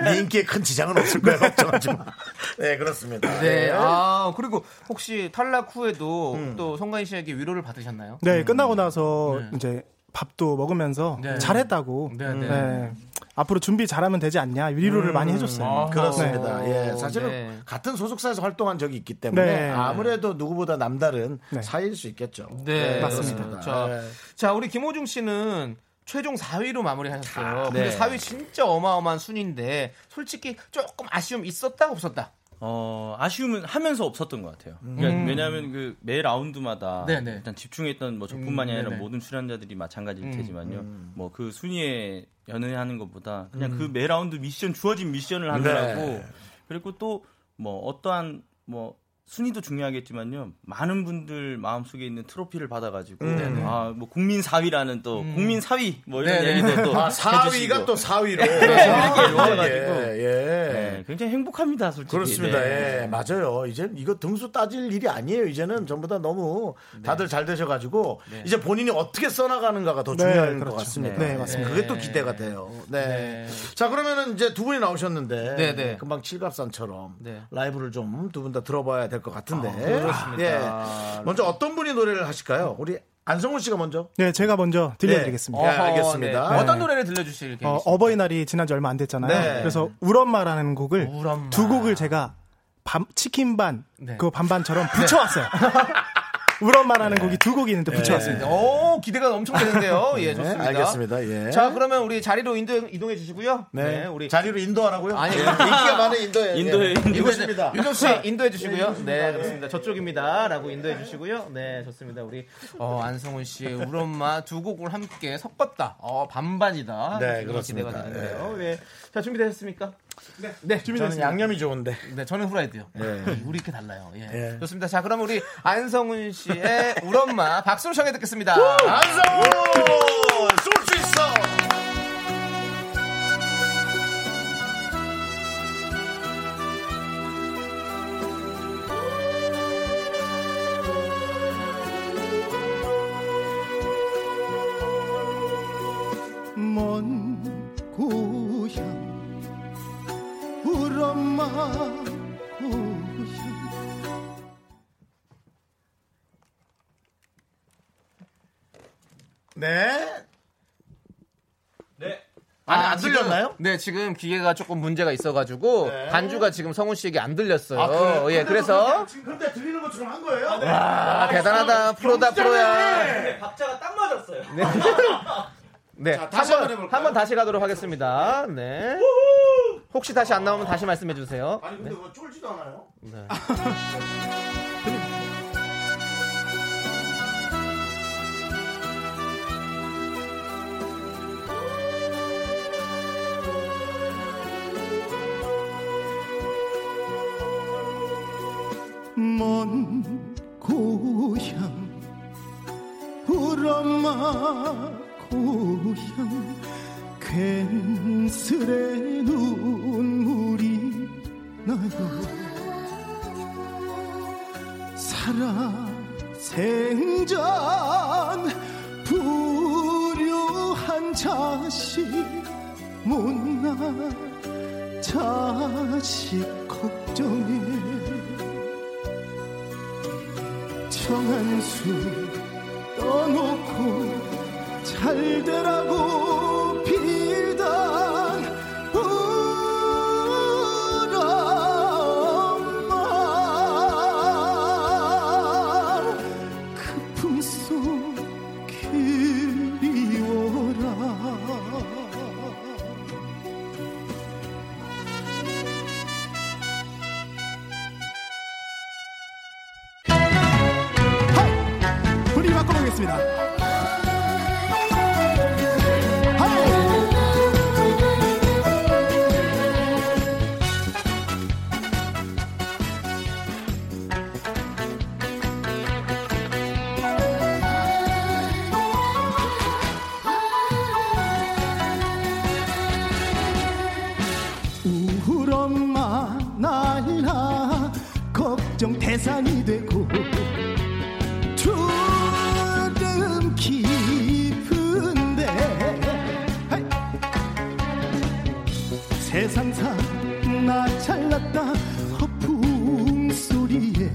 네 인기에 큰 지장은 없을 거예요. 걱정하지 마. 네, 그렇습니다. 네. 아, 그리고 혹시 탈락 후에도 음. 또 송가인 씨에게 위로를 받으셨나요? 네, 음. 끝나고 나서 네. 이제 밥도 먹으면서 네. 잘했다고. 네, 네. 네. 앞으로 준비 잘하면 되지 않냐 위로를 음. 많이 해줬어요. 아, 그렇습니다. 네. 예, 사실은 네. 같은 소속사에서 활동한 적이 있기 때문에 네. 아무래도 누구보다 남다른 네. 사이일 수 있겠죠. 네, 네 맞습니다. 자, 자, 우리 김호중 씨는 최종 사 위로 마무리하셨어요. 아, 근데 네. 사 위 진짜 어마어마한 순위인데 솔직히 조금 아쉬움 있었다 없었다? 어, 아쉬움은 하면서 없었던 것 같아요. 그러니까 음. 왜냐하면 그 매 라운드마다 네네. 일단 집중했던 뭐 저뿐만이 아니라 음, 모든 출연자들이 마찬가지일 음, 테지만요. 음. 뭐 그 순위에 연연하는 것보다 그냥 음. 그 매 라운드 미션 주어진 미션을 하느라고 네. 그리고 또 뭐 어떠한 뭐 순위도 중요하겠지만요. 많은 분들 마음속에 있는 트로피를 받아가지고 음. 아, 뭐 국민 사 위라는 또 음. 국민 사 위 뭐 이런 얘기도 또 아, 사 위가 또 사 위로 예, 예. 네, 굉장히 행복합니다, 솔직히. 그렇습니다. 네. 예, 맞아요. 이제 이거 등수 따질 일이 아니에요. 이제는 전부 다 너무 다들 네. 잘 되셔가지고 네. 이제 본인이 어떻게 써나가는가가 더 중요할 네, 것 그렇죠. 같습니다. 네, 네, 맞습니다. 그게 또 기대가 돼요. 네. 네. 자, 그러면은 이제 두 분이 나오셨는데 네, 네. 금방 칠갑산처럼 네. 라이브를 좀 두 분 다 들어봐야 될 것 같은데. 아, 그렇습니다. 예. 먼저 어떤 분이 노래를 하실까요? 우리 안성훈 씨가 먼저. 네, 제가 먼저 들려드리겠습니다. 네. 어, 알겠습니다. 네. 네. 어떤 노래를 들려주실 계획이신가요? 어, 어버이날이 지난 지 얼마 안 됐잖아요. 네. 그래서 울엄마라는 곡을 울엄마. 두 곡을 제가 밤, 치킨 반, 네. 그 반반처럼 붙여왔어요. 네. 울엄마라는 네. 곡이 두 곡이 있는데 붙여왔습니다. 네. 오, 기대가 엄청 되는데요. 네. 예, 좋습니다. 알겠습니다. 예. 자, 그러면 우리 자리로 인도, 이동해 주시고요. 네. 네, 우리 자리로 인도하라고요? 아니, 인기가 많은 인도에. 인도에, 예. 인도입니다. 윤정 씨, 인도해 주시고요. 네, 네, 그렇습니다. 저쪽입니다. 라고 인도해 주시고요. 네, 좋습니다. 우리, 어, 안성훈 씨의 울엄마 두 곡을 함께 섞었다. 어, 반반이다. 네, 그렇습니다. 기대가 되는데요. 네. 네. 자, 준비되셨습니까? 네, 네 저는 양념이 좋은데. 네, 저는 후라이드요. 네. 우리 이렇게 달라요. 예. 네. 좋습니다. 자, 그럼 우리 안성훈 씨의 울엄마 박수로 청해 듣겠습니다. 안성훈! 쏠 수 있어! 먼 고향 울엄마 고향. 네? 네. 아니, 아, 안 들렸나요? 지금, 네, 지금 기계가 조금 문제가 있어가지고, 네. 반주가 지금 성훈 씨에게 안 들렸어요. 아, 그래요? 예, 그래서. 지금 근데 들리는 것처럼 한 거예요? 아, 네. 와, 아, 대단하다. 프로다, 프로야. 박자가 딱 맞았어요. 네. 네. 자, 다시 한번 해볼까요? 한번 다시 가도록 하겠습니다. 네. 호호! 혹시 다시 안 나오면 다시 말씀해 주세요. 아니 근데 네? 왜 쫄지도 않아요? 네. 먼 고향 우러마 고향 괜스레 눈물이 나요. 살아 생전 불효한 자식 못난 자식 걱정해 정한수 떠놓고 잘되라고 비단 울엄마 그 품속 그리워라. 우울엄마 날라 걱정 대상이 되고 세상상 나 잘났다 허풍 소리에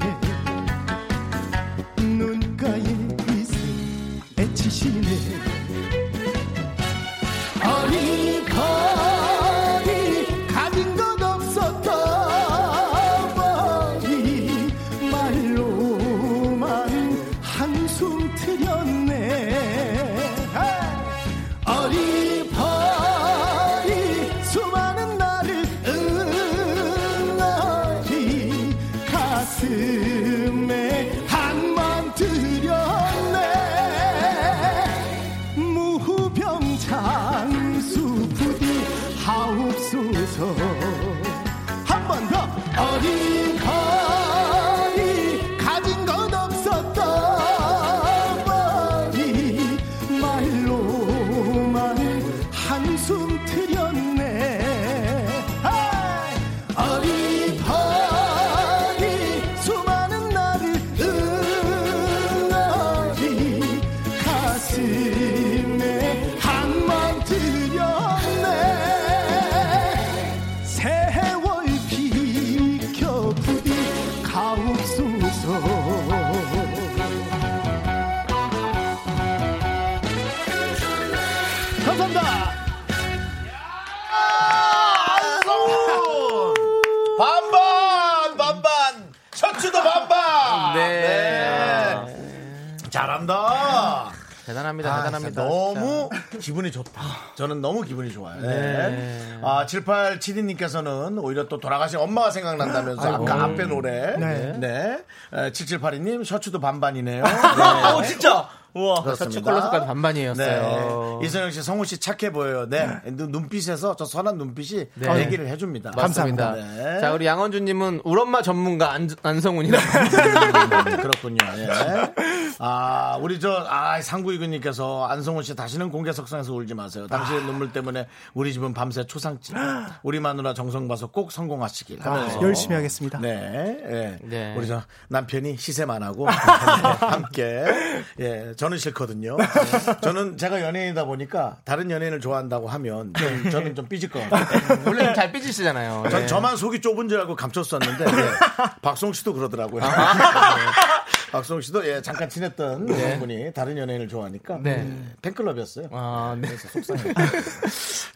눈가에 이슬 애치시네. 어리거리 가진 건 없었던 어머니 말로만 한숨 트였네. 어리 한 번 더. 어리거리 가진 건 없었던 어머니 말로만 한숨 트였네. 어리거리 수많은 나를 응어리 가슴에 한번 트렸네. 잘한다. 대단합니다. 아, 대단합니다. 너무 기분이 좋다. 저는 너무 기분이 좋아요. 네. 네. 아, 칠팔칠이 님께서는 오히려 또 돌아가신 엄마가 생각난다면서 아이고. 아까 앞에 노래. 네. 네. 네. 칠칠팔이 님 셔츠도 반반이네요. 네. 오, 진짜. 우와, 셔츠 컬러까지 반반이었어요. 네. 이선영 씨, 성우 씨 착해 보여요. 네. 네. 눈빛에서 저 선한 눈빛이 네. 얘기를 해줍니다. 맞습니다. 네. 자, 우리 양원주님은 울엄마 전문가 안, 안성훈이라고. 그렇군요. 예. 아, 우리 저, 아, 상구이근님께서 안성훈 씨 다시는 공개석상에서 울지 마세요. 당신의 아. 눈물 때문에 우리 집은 밤새 초상집. 우리 마누라 정성 봐서 꼭 성공하시길. 아, 열심히 하겠습니다. 네. 네. 네. 우리 저 남편이 시세만 하고 함께. 예. 저는 싫거든요. 저는 제가 연예인이다 보니까 다른 연예인을 좋아한다고 하면 좀, 저는 좀 삐질 것 같아요. 원래 잘 삐지시잖아요. 전 네. 저만 속이 좁은 줄 알고 감췄었는데 네. 박송 씨도 그러더라고요. 박수홍 씨도 예 잠깐 친했던 네. 분이 다른 연예인을 좋아하니까 네. 팬클럽이었어요. 아, 네. 그래서 속상해요.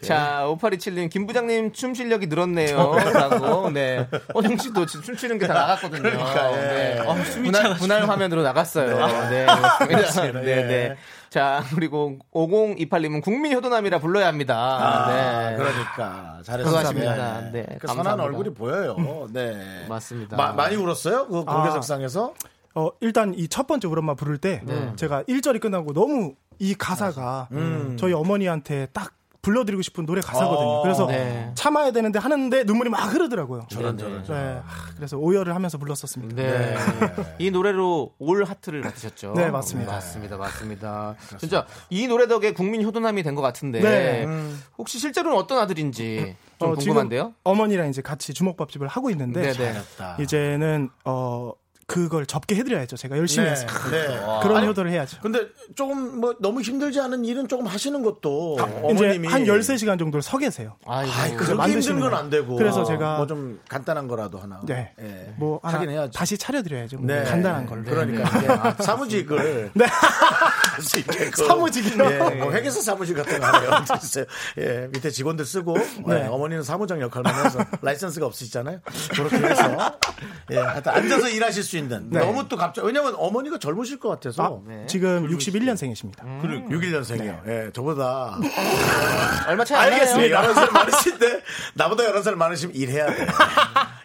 네. 자, 오팔이칠님 김 부장님 춤 실력이 늘었네요라고. 네. 호중 씨도 지금 춤추는 게 다 나갔거든요. 그러니까, 예. 네. 어, 분할, 분할 화면으로 나갔어요. 네. 네. 네. 네. 네. 자, 그리고 오공이팔님은 국민 효도남이라 불러야 합니다. 아, 네. 그러니까 잘했습니다. 네. 네. 그 선한 얼굴이 보여요. 네. 맞습니다. 마, 많이 울었어요? 그 공개석상에서? 아. 어, 일단 이 첫 번째 울엄마 부를 때 네. 제가 일 절이 끝나고 너무 이 가사가 음. 저희 어머니한테 딱 불러드리고 싶은 노래 가사거든요. 그래서 네. 참아야 되는데 하는데 눈물이 막 흐르더라고요. 저런 저런. 네. 네. 그래서 오열을 하면서 불렀었습니다. 네. 이 노래로 올 하트를 받으셨죠. 네, 맞습니다. 맞습니다, 맞습니다. 그렇습니다. 진짜 이 노래 덕에 국민 효도남이 된 것 같은데 네. 음. 혹시 실제로는 어떤 아들인지 좀 어, 궁금한데요. 어머니랑 이제 같이 주먹밥집을 하고 있는데 잘했다. 이제는 어. 그걸 접게 해드려야죠. 제가 열심히 네, 해서 네. 그런 아니, 효도를 해야죠. 근데 조금 뭐 너무 힘들지 않은 일은 조금 하시는 것도 아, 어머님이 한 열세 시간 정도를 서 계세요. 아이, 그렇게 힘든 건 안 되고. 그래서 제가 뭐 좀 간단한 거라도 하나. 네. 네. 뭐 하나 해야죠. 다시 차려드려야죠. 네. 간단한 걸로. 그러니까 네. 네. 아, 사무직을 네. 할 수 있게끔. 사무직이요. 네. 뭐 회계사 사무직 같은 거 하나요. 예, 밑에 직원들 쓰고 네. 네. 어머니는 사무장 역할만 해서 라이선스가 없으시잖아요. 그렇게 해서 예, 하여튼 앉아서 일하실 수. 있는. 네. 너무 또 갑자기 왜냐면 어머니가 젊으실 것 같아서 아, 네. 지금 육십일년생이십니다. 음. 육십일년생이요. 네. 예, 저보다 얼마 차이 안 나요. 알겠습니다. 열한 살 많으신데 나보다 열한 살 많으시면 일해야 돼.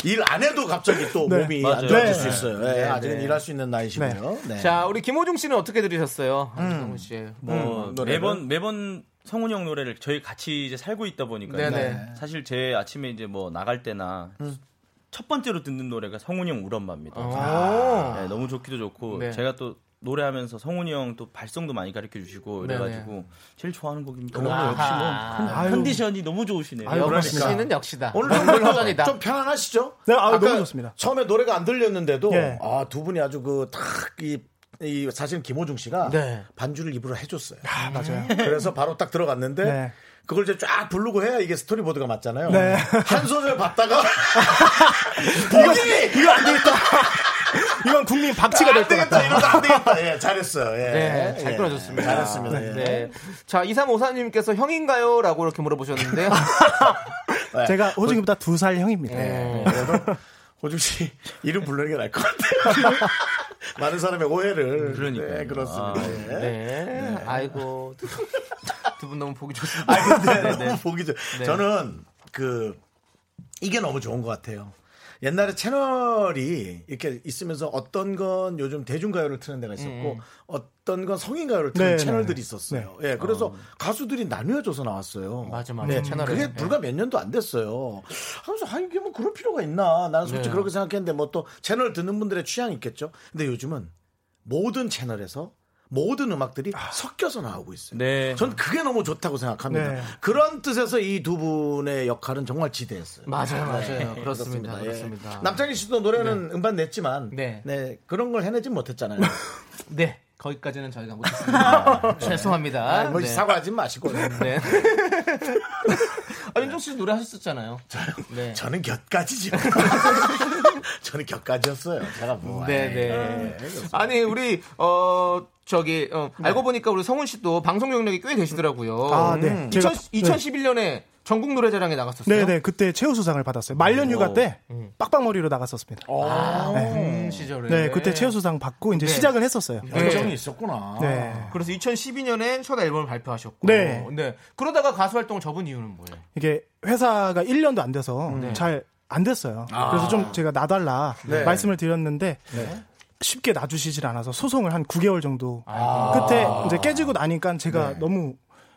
일 안 해도 갑자기 또 네. 몸이 안 좋아질 네. 수 있어요. 네. 네. 아직은 네. 일할 수 있는 나이시고요. 네. 네. 자, 우리 김호중 씨는 어떻게 들으셨어요? 음. 씨. 뭐 음. 매번 매번 성훈이 형 노래를 저희 같이 이제 살고 있다 보니까 네네. 사실 제 아침에 이제 뭐 나갈 때나. 음. 첫 번째로 듣는 노래가 성훈이 형 울엄마입니다. 아~ 네, 너무 좋기도 좋고 네. 제가 또 노래하면서 성훈이 형 또 발성도 많이 가르쳐주시고 그래가지고 네네. 제일 좋아하는 곡입니다. 역시 뭐 컨디션이 너무 좋으시네요. 아유, 그러니까. 씨는 역시다. 오늘 정말 좀 편안하시죠? 네, 아유, 너무 좋습니다. 처음에 노래가 안 들렸는데도 네. 아, 두 분이 아주 그 탁 이 이 사실은 김호중 씨가 네. 반주를 입으로 해줬어요. 아, 맞아요. 그래서 바로 딱 들어갔는데. 네. 그걸 이제 쫙 부르고 해야 이게 스토리보드가 맞잖아요. 네. 한 소절 봤다가 이거 이거 안 되겠다. 이건 국민 박치가 될 것 같다. 이러다 안 되겠다. 예, 잘했어요. 예. 네, 잘 끊어줬습니다. 예, 잘했습니다. 예. 네. 자, 이삼오사님께서 형인가요? 라고 이렇게 물어보셨는데요. 네. 제가 호중이보다 두 살 형입니다. 네. 네. 호중 씨 이름 부르는 게 나을 것 같아요. 많은 사람의 오해를. 그러니까 네, 그렇습니다. 아, 네. 네. 네. 아이고. 두 분 너무 보기 좋습니다. 아, 근데 네, 네. 너무 보기 좋. 네. 저는 그 이게 너무 좋은 것 같아요. 옛날에 채널이 이렇게 있으면서 어떤 건 요즘 대중가요를 트는 데가 있었고 음. 어떤 건 성인가요를 트는 네, 채널들이 네. 있었어요. 예, 네. 네, 그래서 어. 가수들이 나뉘어져서 나왔어요. 맞아, 맞아. 네, 채널 그게 불과 네. 몇 년도 안 됐어요. 하면서 아, 이게 뭐 그럴 필요가 있나? 나는 솔직히 네. 그렇게 생각했는데 뭐 또 채널 듣는 분들의 취향이 있겠죠. 근데 요즘은 모든 채널에서 모든 음악들이 아. 섞여서 나오고 있어요. 네. 전 그게 너무 좋다고 생각합니다. 네. 그런 뜻에서 이 두 분의 역할은 정말 지대했어요. 맞아요, 맞아요. 네. 그렇습니다, 네. 그렇습니다. 남창희 씨도 노래는 네. 음반 냈지만 네. 네, 그런 걸 해내진 못했잖아요. 네, 거기까지는 저희가 못했습니다. 네. 죄송합니다. 네. 뭐 네. 사과하지 마시고. 네. 아, 윤정 씨 노래 하셨었잖아요. 저요? 네. 저는 곁까지죠. 저는 곁까지였어요. 제가 뭐. 네네. 네. 네. 아니 우리 어. 저기 어, 네. 알고 보니까 우리 성훈 씨도 방송 경력이 꽤 되시더라고요. 아, 네. 제가, 이천십일년에 네. 전국 노래자랑에 나갔었어요. 네, 네. 그때 최우수상을 받았어요. 말년 오. 휴가 때 빡빡머리로 나갔었습니다. 아, 네. 음, 시절에. 네, 그때 최우수상 받고 이제 네. 시작을 했었어요. 열정이 네. 있었구나. 네. 그래서 이천십이년에 첫 앨범을 발표하셨고. 네. 네. 그러다가 가수 활동을 접은 이유는 뭐예요? 이게 회사가 일 년도 안 돼서 네. 잘 안 됐어요. 아. 그래서 좀 제가 놔달라 네. 말씀을 드렸는데. 네. 쉽게 놔주시질 않아서 소송을 한 구 개월 정도 아~ 그때 이제 깨지고 나니까 제가 네. 너무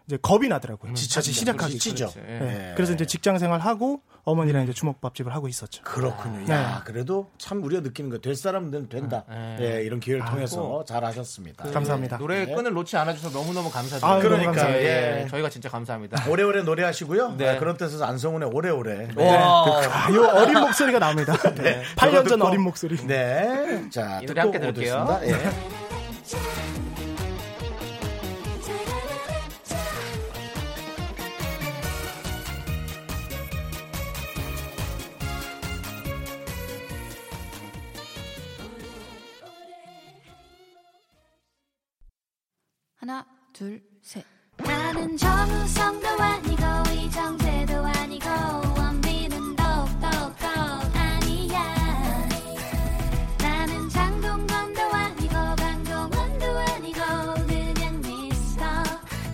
이제 겁이 나더라고요. 다시 시작하기. 지치죠. 네. 네. 그래서 이제 직장 생활하고 어머니랑 이제 주먹밥집을 하고 있었죠. 그렇군요. 네. 야, 그래도 참 우리가 느끼는 거 될 사람들은 된다. 네. 네. 이런 기회를 통해서 아, 잘하셨습니다. 그, 감사합니다. 노래의 네. 끈을 놓지 않아주셔서 너무너무 감사드립니다. 아, 그러니까 감사합니다. 예. 예. 저희가 진짜 감사합니다. 오래오래 노래하시고요. 네. 네. 그런 뜻에서 안성훈의 오래오래. 네. 이 어린 목소리가 나옵니다. 네. 팔 년 전 어린 목소리. 네. 자, 이 노래 함께 들을게요. 예. 하나, 둘, 셋. 나는 정우성도 아니고 이정재도 아니고 원빈은 더욱더 아니야. 나는 장동건도 아니고 강동원도 아니고 그냥 미스터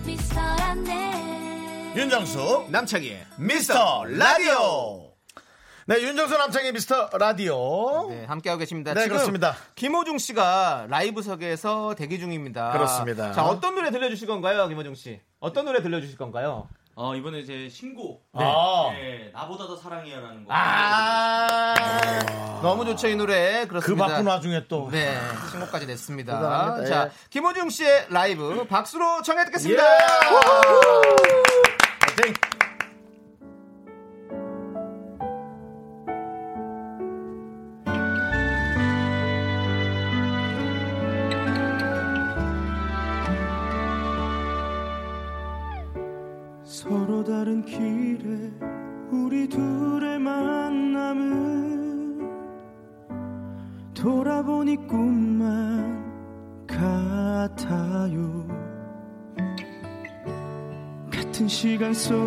미스터란데. 윤정수 남창희의 미스터 라디오. 네, 윤정수 남창희 미스터 라디오. 네, 함께하고 계십니다. 네, 지금 그렇습니다. 김호중 씨가 라이브석에서 대기 중입니다. 그렇습니다. 자, 어떤 노래 들려주실 건가요, 김호중 씨? 어떤 노래 들려주실 건가요? 어, 이번에 제 신곡. 네. 아. 네, 나보다 더 사랑해요라는 곡. 아. 아. 너무 좋죠, 이 노래. 그렇습니다. 그 바쁜 와중에 또. 네, 신곡까지 냈습니다. 대단합니다. 자, 예. 김호중 씨의 라이브 박수로 청해 듣겠습니다. 예. 서로 다른 길에 우리 둘의 만남은 돌아보니 꿈만 같아요. 같은 시간 속에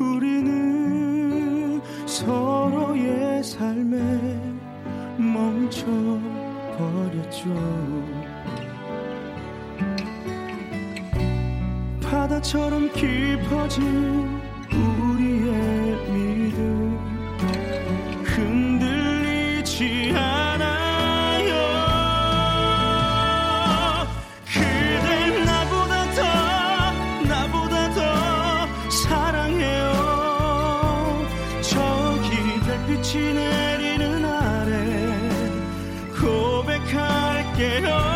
우리는 서로의 삶에 멈춰버렸죠. 바다처럼 깊어진 우리의 믿음 흔들리지 않아요. 그댈 나보다 더 나보다 더 사랑해요. 저기 달빛이 내리는 아래 고백할게요.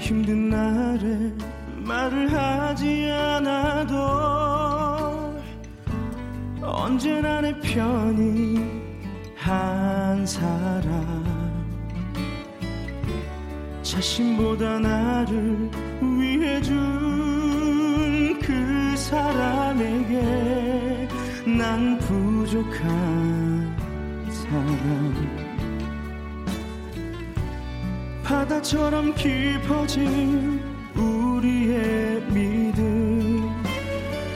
힘든 날에 말을 하지 않아도 언제나 내 편이 한 사람 자신보다 나를 위해 준 그 사람에게 난 부족한 사람. 바다처럼 깊어진 우리의 믿음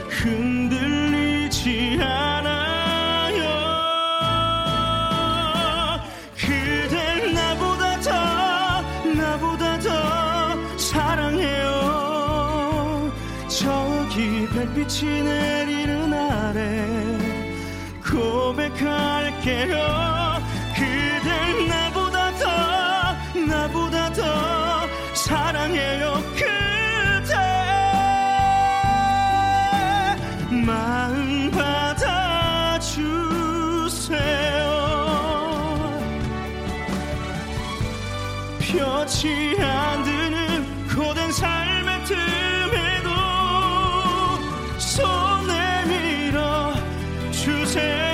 흔들리지 않아요. 그댈 나보다 더 나보다 더 사랑해요. 저기 별빛이 내리는 아래 고백할게요. 나보다 더 사랑해요. 그대 마음 받아주세요. 볕이 안 드는 고된 삶의 틈에도 손 내밀어 주세요.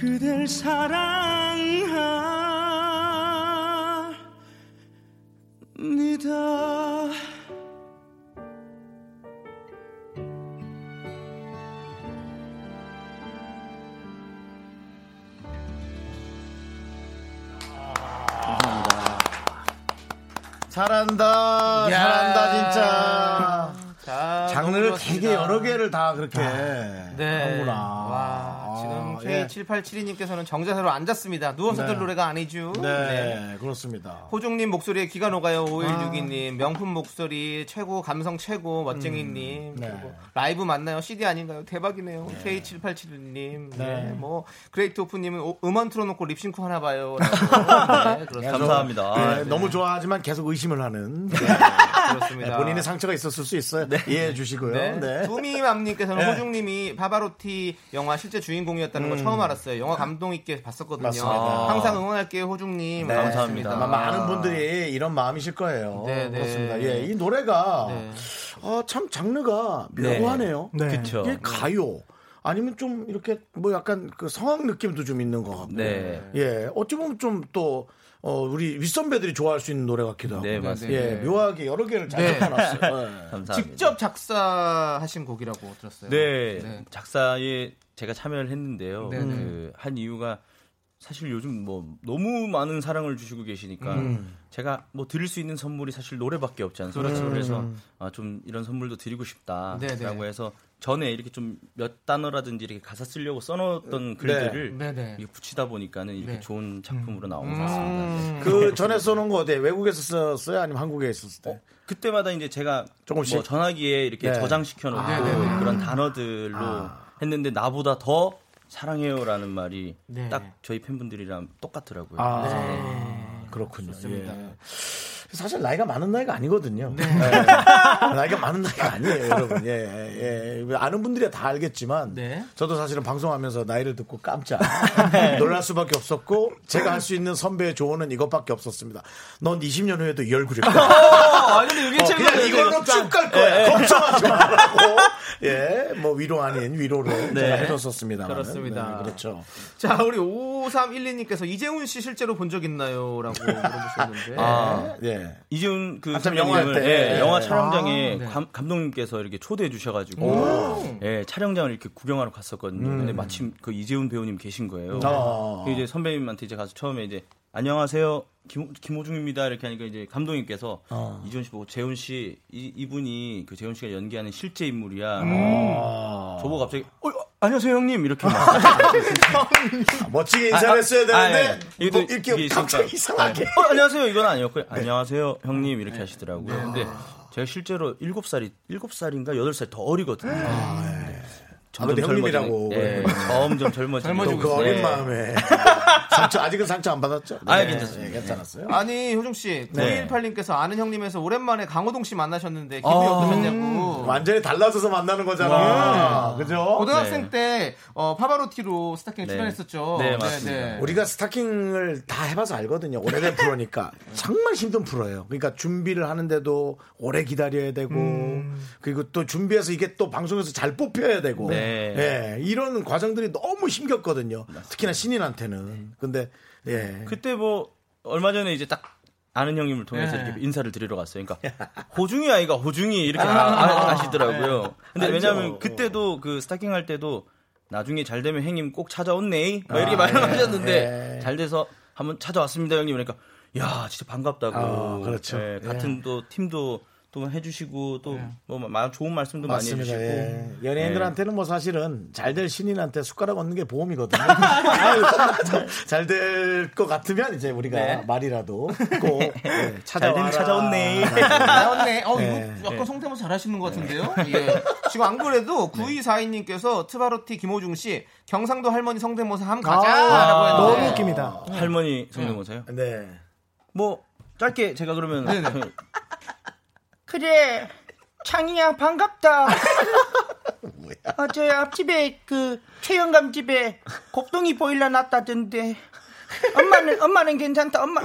그댈 사랑합니다. 감사합니다. 잘한다. 야. 잘한다 진짜. 자, 장르를 되게 여러 개를 다 그렇게 하는구나. 네. 와, 지금 아, 케이 칠팔칠이 님께서는 예. 정자세로 앉았습니다. 누워서 들 네. 노래가 아니죠. 네. 네, 그렇습니다. 호중님 목소리에 기가 녹아요. 오일육이 님. 아. 명품 목소리 최고, 감성 최고, 멋쟁이님. 음, 네. 라이브 맞나요? 씨디 아닌가요? 대박이네요. 네. 케이 칠팔칠이 님. 네. 네. 뭐 그레이트오프님은 음원 틀어놓고 립싱크 하나 봐요. 네, 그렇습니다. 감사합니다. 네, 네. 너무 좋아하지만 계속 의심을 하는. 네, 그렇습니다. 네, 본인의 상처가 있었을 수 있어요. 네. 이해해 주시고요. 네. 네. 두미맘님께서는 네. 호중님이 파바로티 영화 실제 주인공이었다는 음. 걸 처음 알았어요. 영화 감동 있게 봤었거든요. 맞습니다. 항상 응원할게요, 호중님. 네. 감사합니다. 아마 많은 분들이 이런 마음이실 거예요. 네, 네. 그렇습니다. 예, 이 노래가 네. 아, 참 장르가 묘하네요. 네. 네. 그렇죠. 이게 가요. 아니면 좀 이렇게 뭐 약간 그 성악 느낌도 좀 있는 것 같고. 네. 예, 어찌 보면 좀 또. 어 우리 윗선배들이 좋아할 수 있는 노래 같기도 하고. 네, 맞습니다. 예, 묘하게 여러 개를 잘 네. 적어놨어요. 네. 감사합니다. 직접 작사하신 곡이라고 들었어요. 네, 네. 작사에 제가 참여를 했는데요. 그 한 이유가 사실 요즘 뭐 너무 많은 사랑을 주시고 계시니까 음. 제가 뭐 드릴 수 있는 선물이 사실 노래밖에 없지 않습니까? 음. 그래서 아, 좀 이런 선물도 드리고 싶다라고 네네. 해서 전에 이렇게 좀 몇 단어라든지 이렇게 가사 쓰려고 써놓았던 글들을 네. 이렇게 붙이다 보니까는 이렇게 네. 좋은 작품으로 나온 것 같습니다. 음~ 그 전에 써놓은 거 어때? 외국에서 썼어요? 아니면 한국에 있었을 때? 어, 그때마다 이제 제가 조금씩 뭐 전화기에 이렇게 네. 저장시켜놓고 아, 그런 단어들로 아. 했는데 나보다 더 사랑해요라는 말이 네. 딱 저희 팬분들이랑 똑같더라고요. 아, 네. 그렇군요. 좋습니다. 예. 사실 나이가 많은 나이가 아니거든요. 네. 네. 나이가 많은 나이가 아니에요, 여러분. 예, 예. 아는 분들이 다 알겠지만 네. 저도 사실은 방송하면서 나이를 듣고 깜짝 네. 놀랄 수밖에 없었고 제가 할 수 있는 선배의 조언은 이것밖에 없었습니다. 넌 이십 년 후에도 이 얼굴일 거야. 어, 그냥 이걸로 쭉 갈 거야. 네. 걱정하지 말라고. 예, 뭐 위로 아닌 위로로 네. 제가 해줬었습니다. 그렇습니다. 네, 그렇죠. 자, 우리 오삼일이 님께서 이재훈 씨 실제로 본 적 있나요?라고 물어보셨는데. 아, 네. 네. 이재훈 그 영화 때 예, 예. 영화 촬영장에 아, 네. 감, 감독님께서 이렇게 초대해 주셔가지고 예, 촬영장을 이렇게 구경하러 갔었거든요. 음. 근데 마침 그 이재훈 배우님 계신 거예요. 아. 이제 선배님한테 이제 가서 처음에 이제 안녕하세요 김, 김호중입니다 이렇게 하니까 이제 감독님께서 아. 이재훈 씨 보고 재훈 씨 이, 이분이 그 재훈 씨가 연기하는 실제 인물이야. 음. 아. 저보고 갑자기 어, 안녕하세요 형님 이렇게 멋지게 인사를 아, 했어야 되는데 아, 아, 예. 뭐 이렇게 갑자기 이상하게 아, 어, 안녕하세요 이건 아니었고요 네. 안녕하세요 형님 이렇게 네. 하시더라고요. 네. 근데 제가 실제로 일곱 살이 일곱 살인가 여덟 살 더 어리거든요. 아, 네. 네. 점점 아, 젊어지고 네. 점점 젊어지고 또 그 어린 마음에 상처, 아직은 상처 안 받았죠? 네. 아, 괜찮습니다. 네, 괜찮았어요. 아니, 호중 씨, 네. 구이일팔 님께서 아는 형님에서 오랜만에 강호동 씨 만나셨는데 기분이 아, 어떠셨냐고. 음, 완전히 달라져서 만나는 거잖아. 네. 그죠? 고등학생 네. 때 어, 파바로티로 스타킹 네. 출연했었죠. 네, 맞습니다. 네, 네. 우리가 스타킹을 다 해봐서 알거든요. 오래된 프로니까 정말 힘든 프로예요. 그러니까 준비를 하는데도 오래 기다려야 되고 음. 그리고 또 준비해서 이게 또 방송에서 잘 뽑혀야 되고 네. 네. 이런 과정들이 너무 힘겹거든요. 맞습니다. 특히나 신인한테는. 네. 근데 예. 그때 뭐 얼마 전에 이제 딱 아는 형님을 통해서 예. 이렇게 인사를 드리러 갔어요. 그러니까 호중이 아이가 호중이 이렇게 아~ 아시더라고요. 아~ 근데 알죠. 왜냐하면 그때도 그 스타킹 할 때도 나중에 잘 되면 형님 꼭 찾아온네. 뭐 이렇게 아, 말씀하셨는데 예. 잘 돼서 한번 찾아왔습니다 형님. 그러니까 야 진짜 반갑다고. 아, 그렇죠. 예, 같은 예. 또 팀도. 또 해주시고 또 뭐 네. 좋은 말씀도 맞습니다. 많이 해주시고 예. 연예인들한테는 네. 뭐 사실은 잘될 신인한테 숟가락 얹는 게 보험이거든요. 잘 될 것 같으면 이제 우리가 네. 말이라도 꼭 네, 찾아와라. 찾아온네. 나왔네. 어 네. 이거 약간 성대모 잘하시는 것 같은데요. 네. 예. 지금 안 그래도 구이사이 님께서 트바로티 김호중 씨 경상도 할머니 성대모사 함 가자라고 했는데 너무 웃깁니다. 할머니 성대모사요? 네. 뭐 짧게 제가 그러면. 그래, 창이야, 반갑다. 뭐야? 아, 저 앞집에, 그, 최영감 집에 곱동이 보일러 놨다던데. 엄마는, 엄마는 괜찮다, 엄마.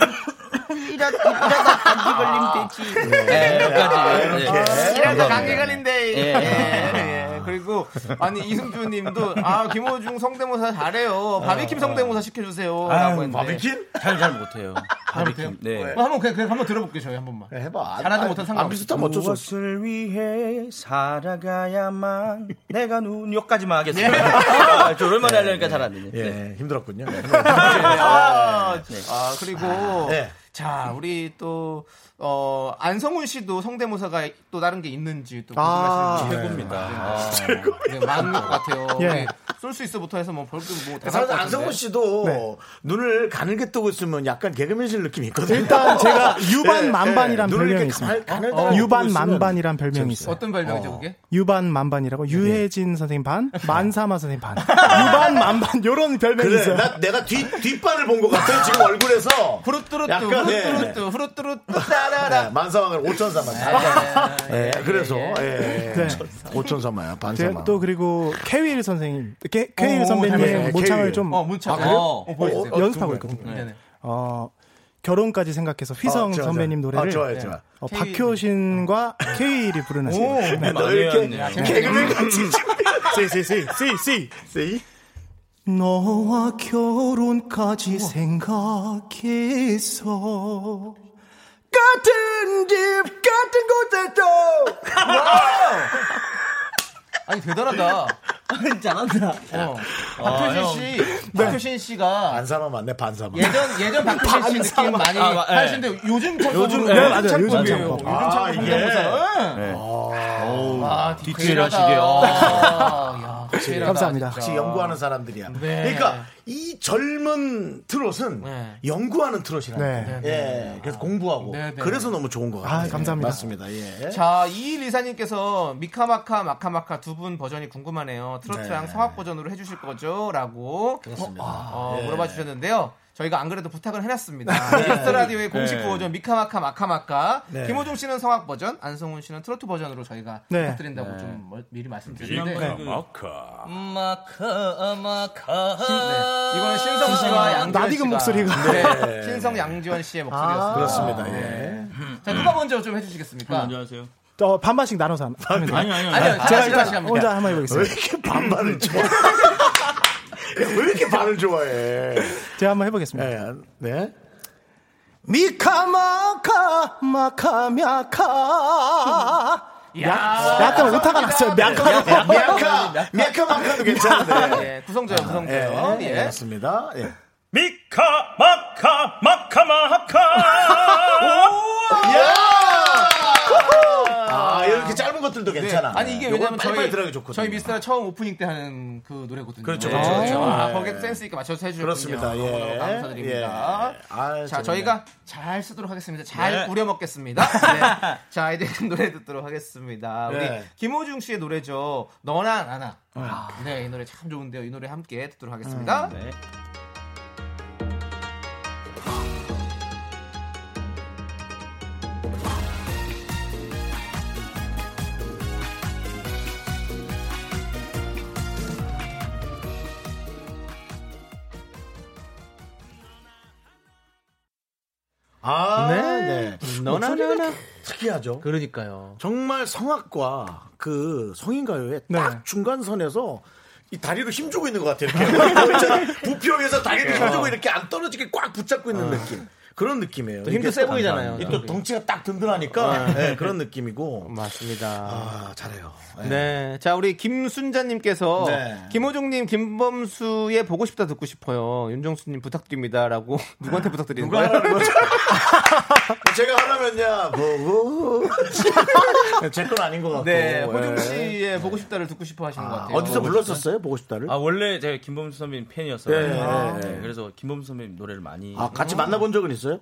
이러다, 이러다 감기 걸리면 되지. 네, 여기까지. 이렇게. 이러다 감기 걸린대. 그리고 아니 이승주님도 아 김호중 성대모사 잘해요. 바비킴 성대모사 시켜주세요. 아유, 바비킴? 잘 잘 못해요. 바비킴. 네. 네. 한번 그냥, 그냥 한번 들어볼게요. 저희 한번만. 네, 해봐. 잘하지 못한 상관. 안 비슷한 어쩔 수 없어. 무엇을 위해 살아가야만 내가 눈 여기까지만 하겠어요. 저 오랜만에 하려니까 잘 안 되네. 예, 네. 힘들었군요. 네. 아, 네. 아 그리고 아, 네. 자 우리 또. 어, 안성훈 씨도 성대모사가 또 다른 게 있는지 또 궁금하시는 게 최고입니다. 최고입니다. 많은 것 같아요. 예. 네. 쏠 수 있어부터 해서 뭐 벌금 뭐. 사실 안성훈 씨도 네. 눈을 가늘게 뜨고 있으면 약간 개그맨실 느낌이 있거든요. 일단 제가 유반만반이란 네. 별명이 있습니다. 어, 유반만반이란 별명이 있어요. 어떤 별명이죠 그게? 유반만반이라고 유해진 네. 선생님 반, 만사마 선생님 반. 유반만반 이런 별명이 그래, 있어요. 나, 내가 뒤, 뒷반을 본 것 같아요. 지금 얼굴에서. 후루뚜루뚜 후루뚜루뚜 후루뚜루뚜 네, 만사왕을 오천사만. 네, 그래서 예, 네. 오천사만 반사만. 또 그리고 케윌 선생님, 케, 케윌 선배님의 모창을 좀 어, 모창. 아, 어, 어, 어, 연습하고 있거든요. 네. 어, 결혼까지 생각해서 휘성 아, 좋아, 선배님 좋아. 노래를 아, 좋아요, 좋아. 어, K... 박효신과 케일이 부르는. 오, 너 이렇게 개그맨 같이. C C C C C C. 너와 결혼까지 생각해서. 같은 집 같은 곳에서 와우 아니 대단하다 잘한다. 어. 박효신 씨, 박효신 씨가 반사만 맞네 반사만. 예전 예전 박효신 씨 느낌 많이 하시는데 아, 요즘 참 요즘 맞아 요즘 참 아 이게 아 뒷질하시게요. 감사합니다. 혹시 연구하는 사람들이야. 네. 그러니까 이 젊은 트롯은 네. 연구하는 트롯이라는 네. 거예요. 네. 네. 그래서 공부하고 네. 그래서 너무 좋은 것 같아요. 아, 감사합니다. 네. 맞습니다. 예. 자, 이일이사님께서 미카마카 마카마카 두 분 버전이 궁금하네요. 트로트랑 네. 서학 버전으로 해주실 거죠? 라고 그렇습니다. 어, 어, 네. 물어봐 주셨는데요. 저희가 안 그래도 부탁을 해놨습니다. 미스터 네. 라디오의 공식 구호죠. 네. 미카마카 마카마카. 네. 김호중 씨는 성악 버전, 안성훈 씨는 트로트 버전으로 저희가 네. 부탁드린다고 네. 좀 미리 말씀드리는데. 마카 마카 마카. 네. 이거는 신성 씨와 양지원 씨가 나디금 목소리가. 네. 신성 양지원 씨의 목소리였습니다. 아, 그렇습니다. 네. 자 누가 먼저 좀 해주시겠습니까? 안녕하세요. 어, 반반씩 나눠서 하면 돼요. 아니요 아니요. 아니요. 제가 일단 혼자 한번 해보겠습니다. 왜 이렇게 반반을 좋아? 야, 왜 이렇게 발을 좋아해? 제가 한번 해보겠습니다. 네. 네. 미카마카, 마카마카. 야, 약간 오타가 났어요. 미카마카, 미카마카, 미카마카도 괜찮은데. 예, 구성조요, 구성조요. 예, 맞습니다. 예. 미카마카, 마카마카. 아, 이렇게 짧은 것들도 네. 괜찮아. 아니 이게 왜냐면 저희 저희 미스터 처음 오프닝 때 하는 그 노래거든요. 그렇죠, 그렇죠. 그렇죠. 아, 거기에 네. 센스 있게 맞춰서 해주셨군요. 그렇습니다. 예. 감사드립니다. 예. 아, 자, 정말. 저희가 잘 쓰도록 하겠습니다. 잘 네. 우려먹겠습니다. 네. 자, 이제 노래 듣도록 하겠습니다. 우리 네. 김호중 씨의 노래죠. 너나 나나. 아, 네, 이 노래 참 좋은데요. 이 노래 함께 듣도록 하겠습니다. 음, 네. 아, 네, 네. 너나나나 특이하죠. 그러니까요. 정말 성악과 그 성인가요의 네. 딱 중간선에서 이 다리로 힘주고 있는 것 같아요. 이렇게. 부피에 위에서 다리를 힘주고 이렇게 안 떨어지게 꽉 붙잡고 있는 아. 느낌. 그런 느낌이에요. 또 힘도 세 보이잖아요. 또 덩치가 딱 든든하니까 네, 그런 느낌이고. 맞습니다. 아, 잘해요. 네. 네. 자, 우리 김순자님께서 네. 김호중님, 김범수의 보고 싶다 듣고 싶어요. 윤정수님 부탁드립니다라고 누구한테 부탁드리는 누가 거예요? 하라는 제가 하라면야 보고 제 건 아닌 것 같고. 네. 호중 씨의 네. 보고 싶다를 듣고 싶어 하시는 아, 것 같아요. 어디서 불렀었어요? 보고 싶다를? 아 원래 제가 김범수 선배님 팬이었어요. 네. 아, 네. 그래서 김범수 선배님 노래를 많이. 아 같이 음. 만나본 적은 있어요?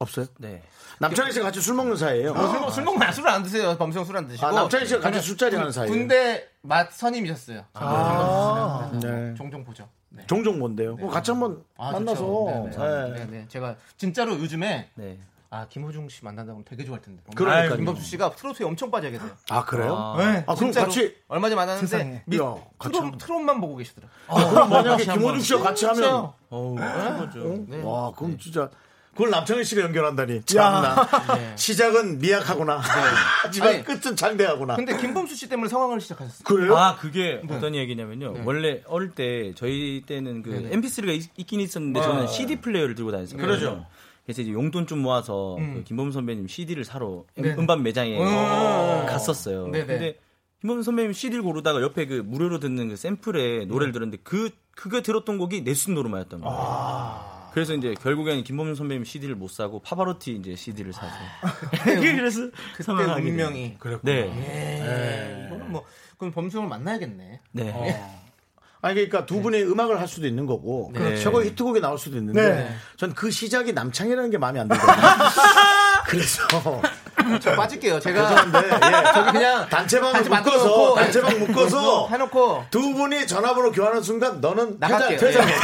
없어요? 네. 남창희 씨가 같이 술 먹는 사이예요. 어, 술, 먹, 술 먹는 술을 안 드세요. 범수 형 술 안 드시고. 아, 남창희 씨가 같이 술자리 하는 사이예요. 군대 맛 선임이셨어요. 아, 아~ 네. 종종 보죠. 네. 종종 뭔데요? 네. 같이 한번 아, 만나서. 네네. 네. 네네. 제가 진짜로 요즘에 네. 아 김호중 씨 만난다고 하면 되게 좋아할 텐데. 그러니까 아, 김범수 씨가 트로트에 엄청 빠져야겠어요. 아 그래요? 아, 네. 아 그럼 같이 얼마 전에 만났는데 미, 야, 트롯, 트롯만 보고 계시더라. 아, 아, 그럼 만약에 김호중 씨와 같이 하면. 어우 최고죠. 와 그럼 진짜. 그걸 남창희 씨가 연결한다니 참나. 네. 시작은 미약하구나. 네. 하지만 끝은 장대하구나. 근데 김범수 씨 때문에 성황을 시작하셨어요. 그래요? 아 그게 네. 어떤 얘기냐면요. 네. 원래 어릴 때 저희 때는 그 네. 엠피쓰리가 있, 있긴 있었는데 아. 저는 씨디 플레이어를 들고 다녔어요. 네. 그러죠. 그래서 이제 용돈 좀 모아서 음. 그 김범수 선배님 씨디를 사러 네. 음반 매장에 오. 갔었어요. 네네. 근데 김범수 선배님 씨디를 고르다가 옆에 그 무료로 듣는 그 샘플에 노래를 네. 들었는데 그 그게 들었던 곡이 내 순노르마였던 거예요. 아. 그래서 이제 결국에는 김범수 선배님 씨디를 못 사고 파바로티 이제 씨디를 사서. 그래서 그때 운명이 그랬구나. 네. 예. 예. 이거는 뭐 그럼 범수형을 만나야겠네. 네. 어. 아니 그러니까 두 분의 네. 음악을 할 수도 있는 거고 네. 최고의 히트곡이 나올 수도 있는데 네. 전 그 시작이 남창이라는 게 마음에 안 들거든요. 그래서 저 빠질게요. 제가 죄송한데 예, 저기 그냥 단체방을 묶어서 단체방 묶어서 해놓고 두 분이 전화번호 교환하는 순간 너는 나갈게요. 퇴장, 예.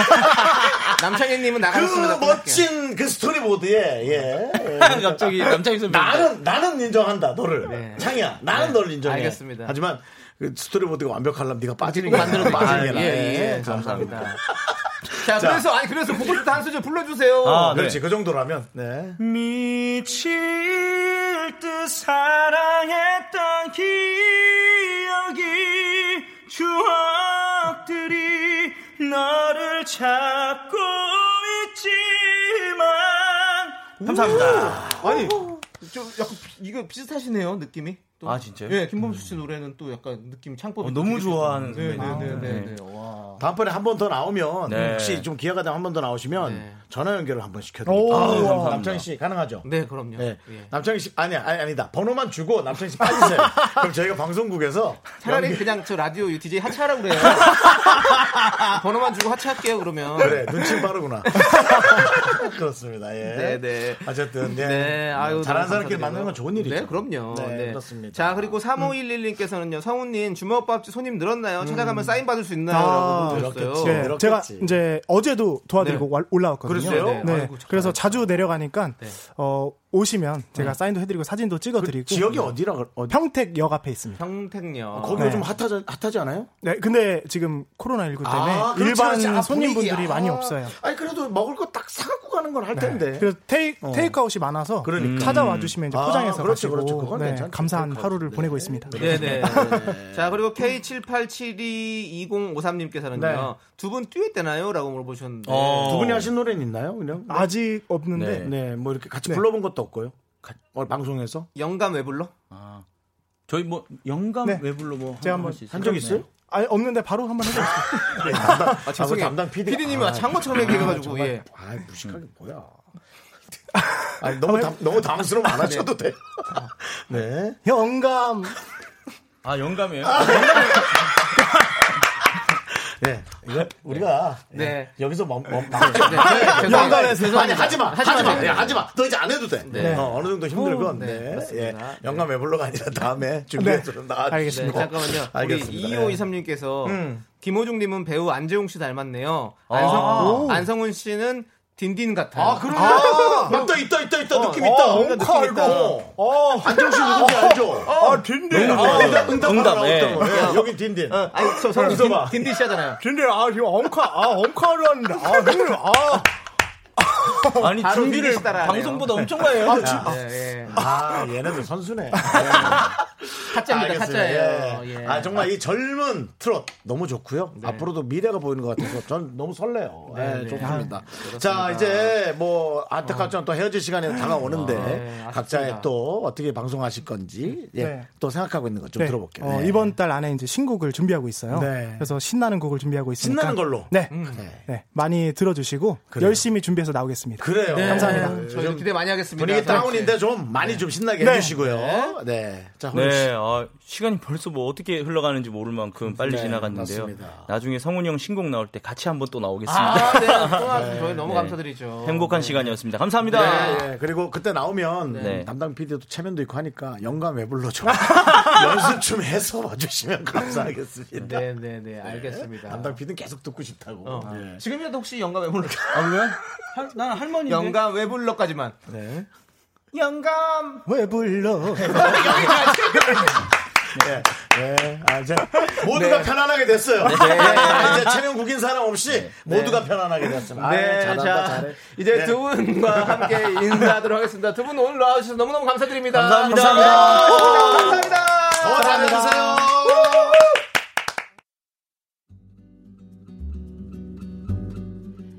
남창희님은 나가겠습니다. 그 멋진 그 스토리보드에 예. 예. 갑자기 남창희 선배 나는 나는 인정한다 너를 네. 창희야 나는 네. 너를 인정해. 알겠습니다. 하지만 그 스토리보드가 완벽하려면 네가 빠지는 게 만들어 빠지는 게 나아. 예, 예, 감사합니다. 자, 자, 그래서 아니 그래서 보컬도 한 소절 불러주세요. 아, 그렇지 네. 그 정도라면. 네. 미칠 듯 사랑했던 기억이 추억들이 너를 찾고 있지만. 감사합니다. 아니 좀 약간 이거 비슷하시네요 느낌이. 아 진짜요? 예, 김범수 씨 노래는 또 약간 느낌 창법. 어, 너무 좋아하는. 네네네. 와. 다음번에 한 번 더 나오면 네. 혹시 좀 기회가 되면 한 번 더 나오시면 네. 전화 연결을 한 번 시켜드릴게요. 아, 남창희 씨 가능하죠? 네, 그럼요. 네. 예. 남창희 씨 아니 아니 아니다. 번호만 주고 남창희 씨 빠지세요. 그럼 저희가 방송국에서 차라리 연기... 그냥 저 라디오 디제이 하차하라고 그래요. 번호만 주고 하차할게요 그러면. 그래 눈치 빠르구나. 그렇습니다. 예. 네네. 어쨌든 예. 네. 아유, 잘하는 사람끼리 만나는 건 좋은 일이죠. 네, 그럼요. 네, 네. 그렇습니다. 자 그리고 삼오일일님께서는요 성훈님 주먹밥집 손님 늘었나요? 음. 찾아가면 사인 받을 수 있나요? 아, 네, 제가 이제 어제도 도와드리고 네. 올라왔거든요. 그랬어요? 네. 네. 아이고, 그래서 자주 내려가니까 네. 어, 오시면 제가 네. 사인도 해드리고 사진도 찍어드리고. 그 지역이 어디라? 어디? 평택역 앞에 있습니다. 평택역. 거기 요즘 네. 핫하지, 핫하지 않아요? 네, 근데 지금 코로나십구 때문에 아, 일반 아, 손님분들이 아, 많이 없어요. 아니 그래도 먹을 거 딱 사갖고 가는 건 할 네. 텐데. 그래서 테이크 어. 테이크아웃이 많아서 그러니까. 찾아와 주시면 이제 포장해서 아, 그렇죠, 가지고 그렇죠. 네, 감사한. 하루를 네. 보내고 있습니다. 네네. 네. 네. 자 그리고 케이 칠팔칠이 이공오삼님께서는요 네. 두 분 듀엣 되나요? 라고 물어보셨는데 어. 두 분이 하신 노래는 있나요? 그냥 네. 아직 없는데 네. 네. 뭐 이렇게 같이 네. 불러본 것도 없고요. 가, 어, 방송에서 영감 왜 불러? 아 저희 뭐 영감 네. 왜 불러 뭐 제가 한번 한 적 있어요? 아 없는데 바로 한번 해보겠습니다. 네, 담당, 아, 죄송해요. 아, 담당 피디 피디님이 아, 장모처럼 아, 얘기해가지고 아, 예. 아 무식하게 뭐야? 아니, 너무 당, 너무 당황스러워 안 하셔도 네. 돼. 네. 영감. 아 영감이에요. 아, 영감이에요. 네. 이거 우리가 네. 네. 여기서 멈 멈. 영감에서 아니 하지 마. 하지 마. 네. 하지 마. 너 이제 안 해도 돼. 네. 어, 어느 정도 힘들건. 네. 네. 네. 예. 영감 애블로가 아니라 다음에 준비해서 네. 나와 주시고. 네. 잠깐만요. 알겠습니다. 우리 이오이삼님께서 음. 김호중 님은 배우 안재홍 씨 닮았네요. 아. 안성, 안성훈 씨는 딘딘 같아요. 아, 그러네. 아, 맞다, 있다, 있다, 있다. 어, 느낌 있다. 뭔가 어, 알고. 어, 한정씨 누군지 알죠? 아, 딘딘. 응답, 응답. 여기 딘딘. 어, 아니, 저, 저, 저, 딘딘 씨 하잖아요. 딘딘, 아, 지금 엉카, 아, 엉카를 하는데. 아, 형님, 아. 아니 준비를 방송보다 엄청 많이 해요. 아, 예, 예. 아 얘네들 선수네. 타짜입니다. 타짜예요. 예. 예. 아 정말 이 젊은 트롯 너무 좋고요. 네. 앞으로도 미래가 보이는 것 같아서 전 너무 설레요. 네, 네. 좋습니다. 네. 자 이제 뭐 안타깝지만 또 헤어질 시간이 다가오는데 네, 각자의 또 어떻게 방송하실 건지 예. 네. 또 생각하고 있는 것 좀 네. 들어볼게요. 어, 네. 이번 달 안에 이제 신곡을 준비하고 있어요. 네. 그래서 신나는 곡을 준비하고 있으니까 신나는 걸로. 네, 음. 네. 네. 많이 들어주시고 그래요. 열심히 준비해서 나오겠습니다. 그래요. 네. 감사합니다. 저희도 기대 많이 하겠습니다. 분위기 다운인데 좀 많이 네. 좀 신나게 네. 해주시고요. 네. 자, 네. 네. 아, 시간이 벌써 뭐 어떻게 흘러가는지 모를 만큼 빨리 네. 지나갔는데요. 맞습니다. 나중에 성훈이 형 신곡 나올 때 같이 한번 또 나오겠습니다. 아, 네. 네. 저희 너무 네. 감사드리죠. 행복한 네. 시간이었습니다. 감사합니다. 네. 네. 그리고 그때 나오면 네. 담당 피디도 체면도 있고 하니까 영감 왜 불러줘? 연습 좀 해서 와주시면 감사하겠습니다. 네, 네, 네. 알겠습니다. 네. 담당 피디는 계속 듣고 싶다고. 어. 네. 지금이라도 혹시 영감 왜 불러줘? 아, 왜? 난 할머니 영감 왜 불러까지만. 네. 영감 왜 불러. 여기까지. 네. 네. 아, 이제 모두가 네. 편안하게 됐어요. 네. 네. 이제 체면국인 사람 없이 네. 모두가 편안하게 됐습니다. 네. 잘한다, 자, 잘해. 이제 네. 두 분과 함께 인사하도록 하겠습니다. 두 분 오늘 나와주셔서 너무너무 감사드립니다. 감사합니다. 감사합니다. 더 잘해주세요.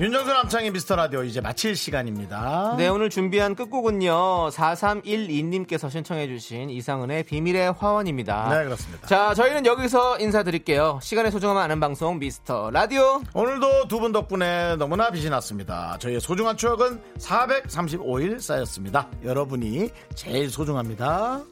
윤정수 남창희 미스터 라디오 이제 마칠 시간입니다. 네, 오늘 준비한 끝곡은요 사삼일이 님께서 신청해 주신 이상은의 비밀의 화원입니다. 네, 그렇습니다. 자, 저희는 여기서 인사드릴게요. 시간의 소중함을 아는 방송 미스터 라디오, 오늘도 두 분 덕분에 너무나 빛이 났습니다. 저희의 소중한 추억은 사백삼십오 일 쌓였습니다. 여러분이 제일 소중합니다.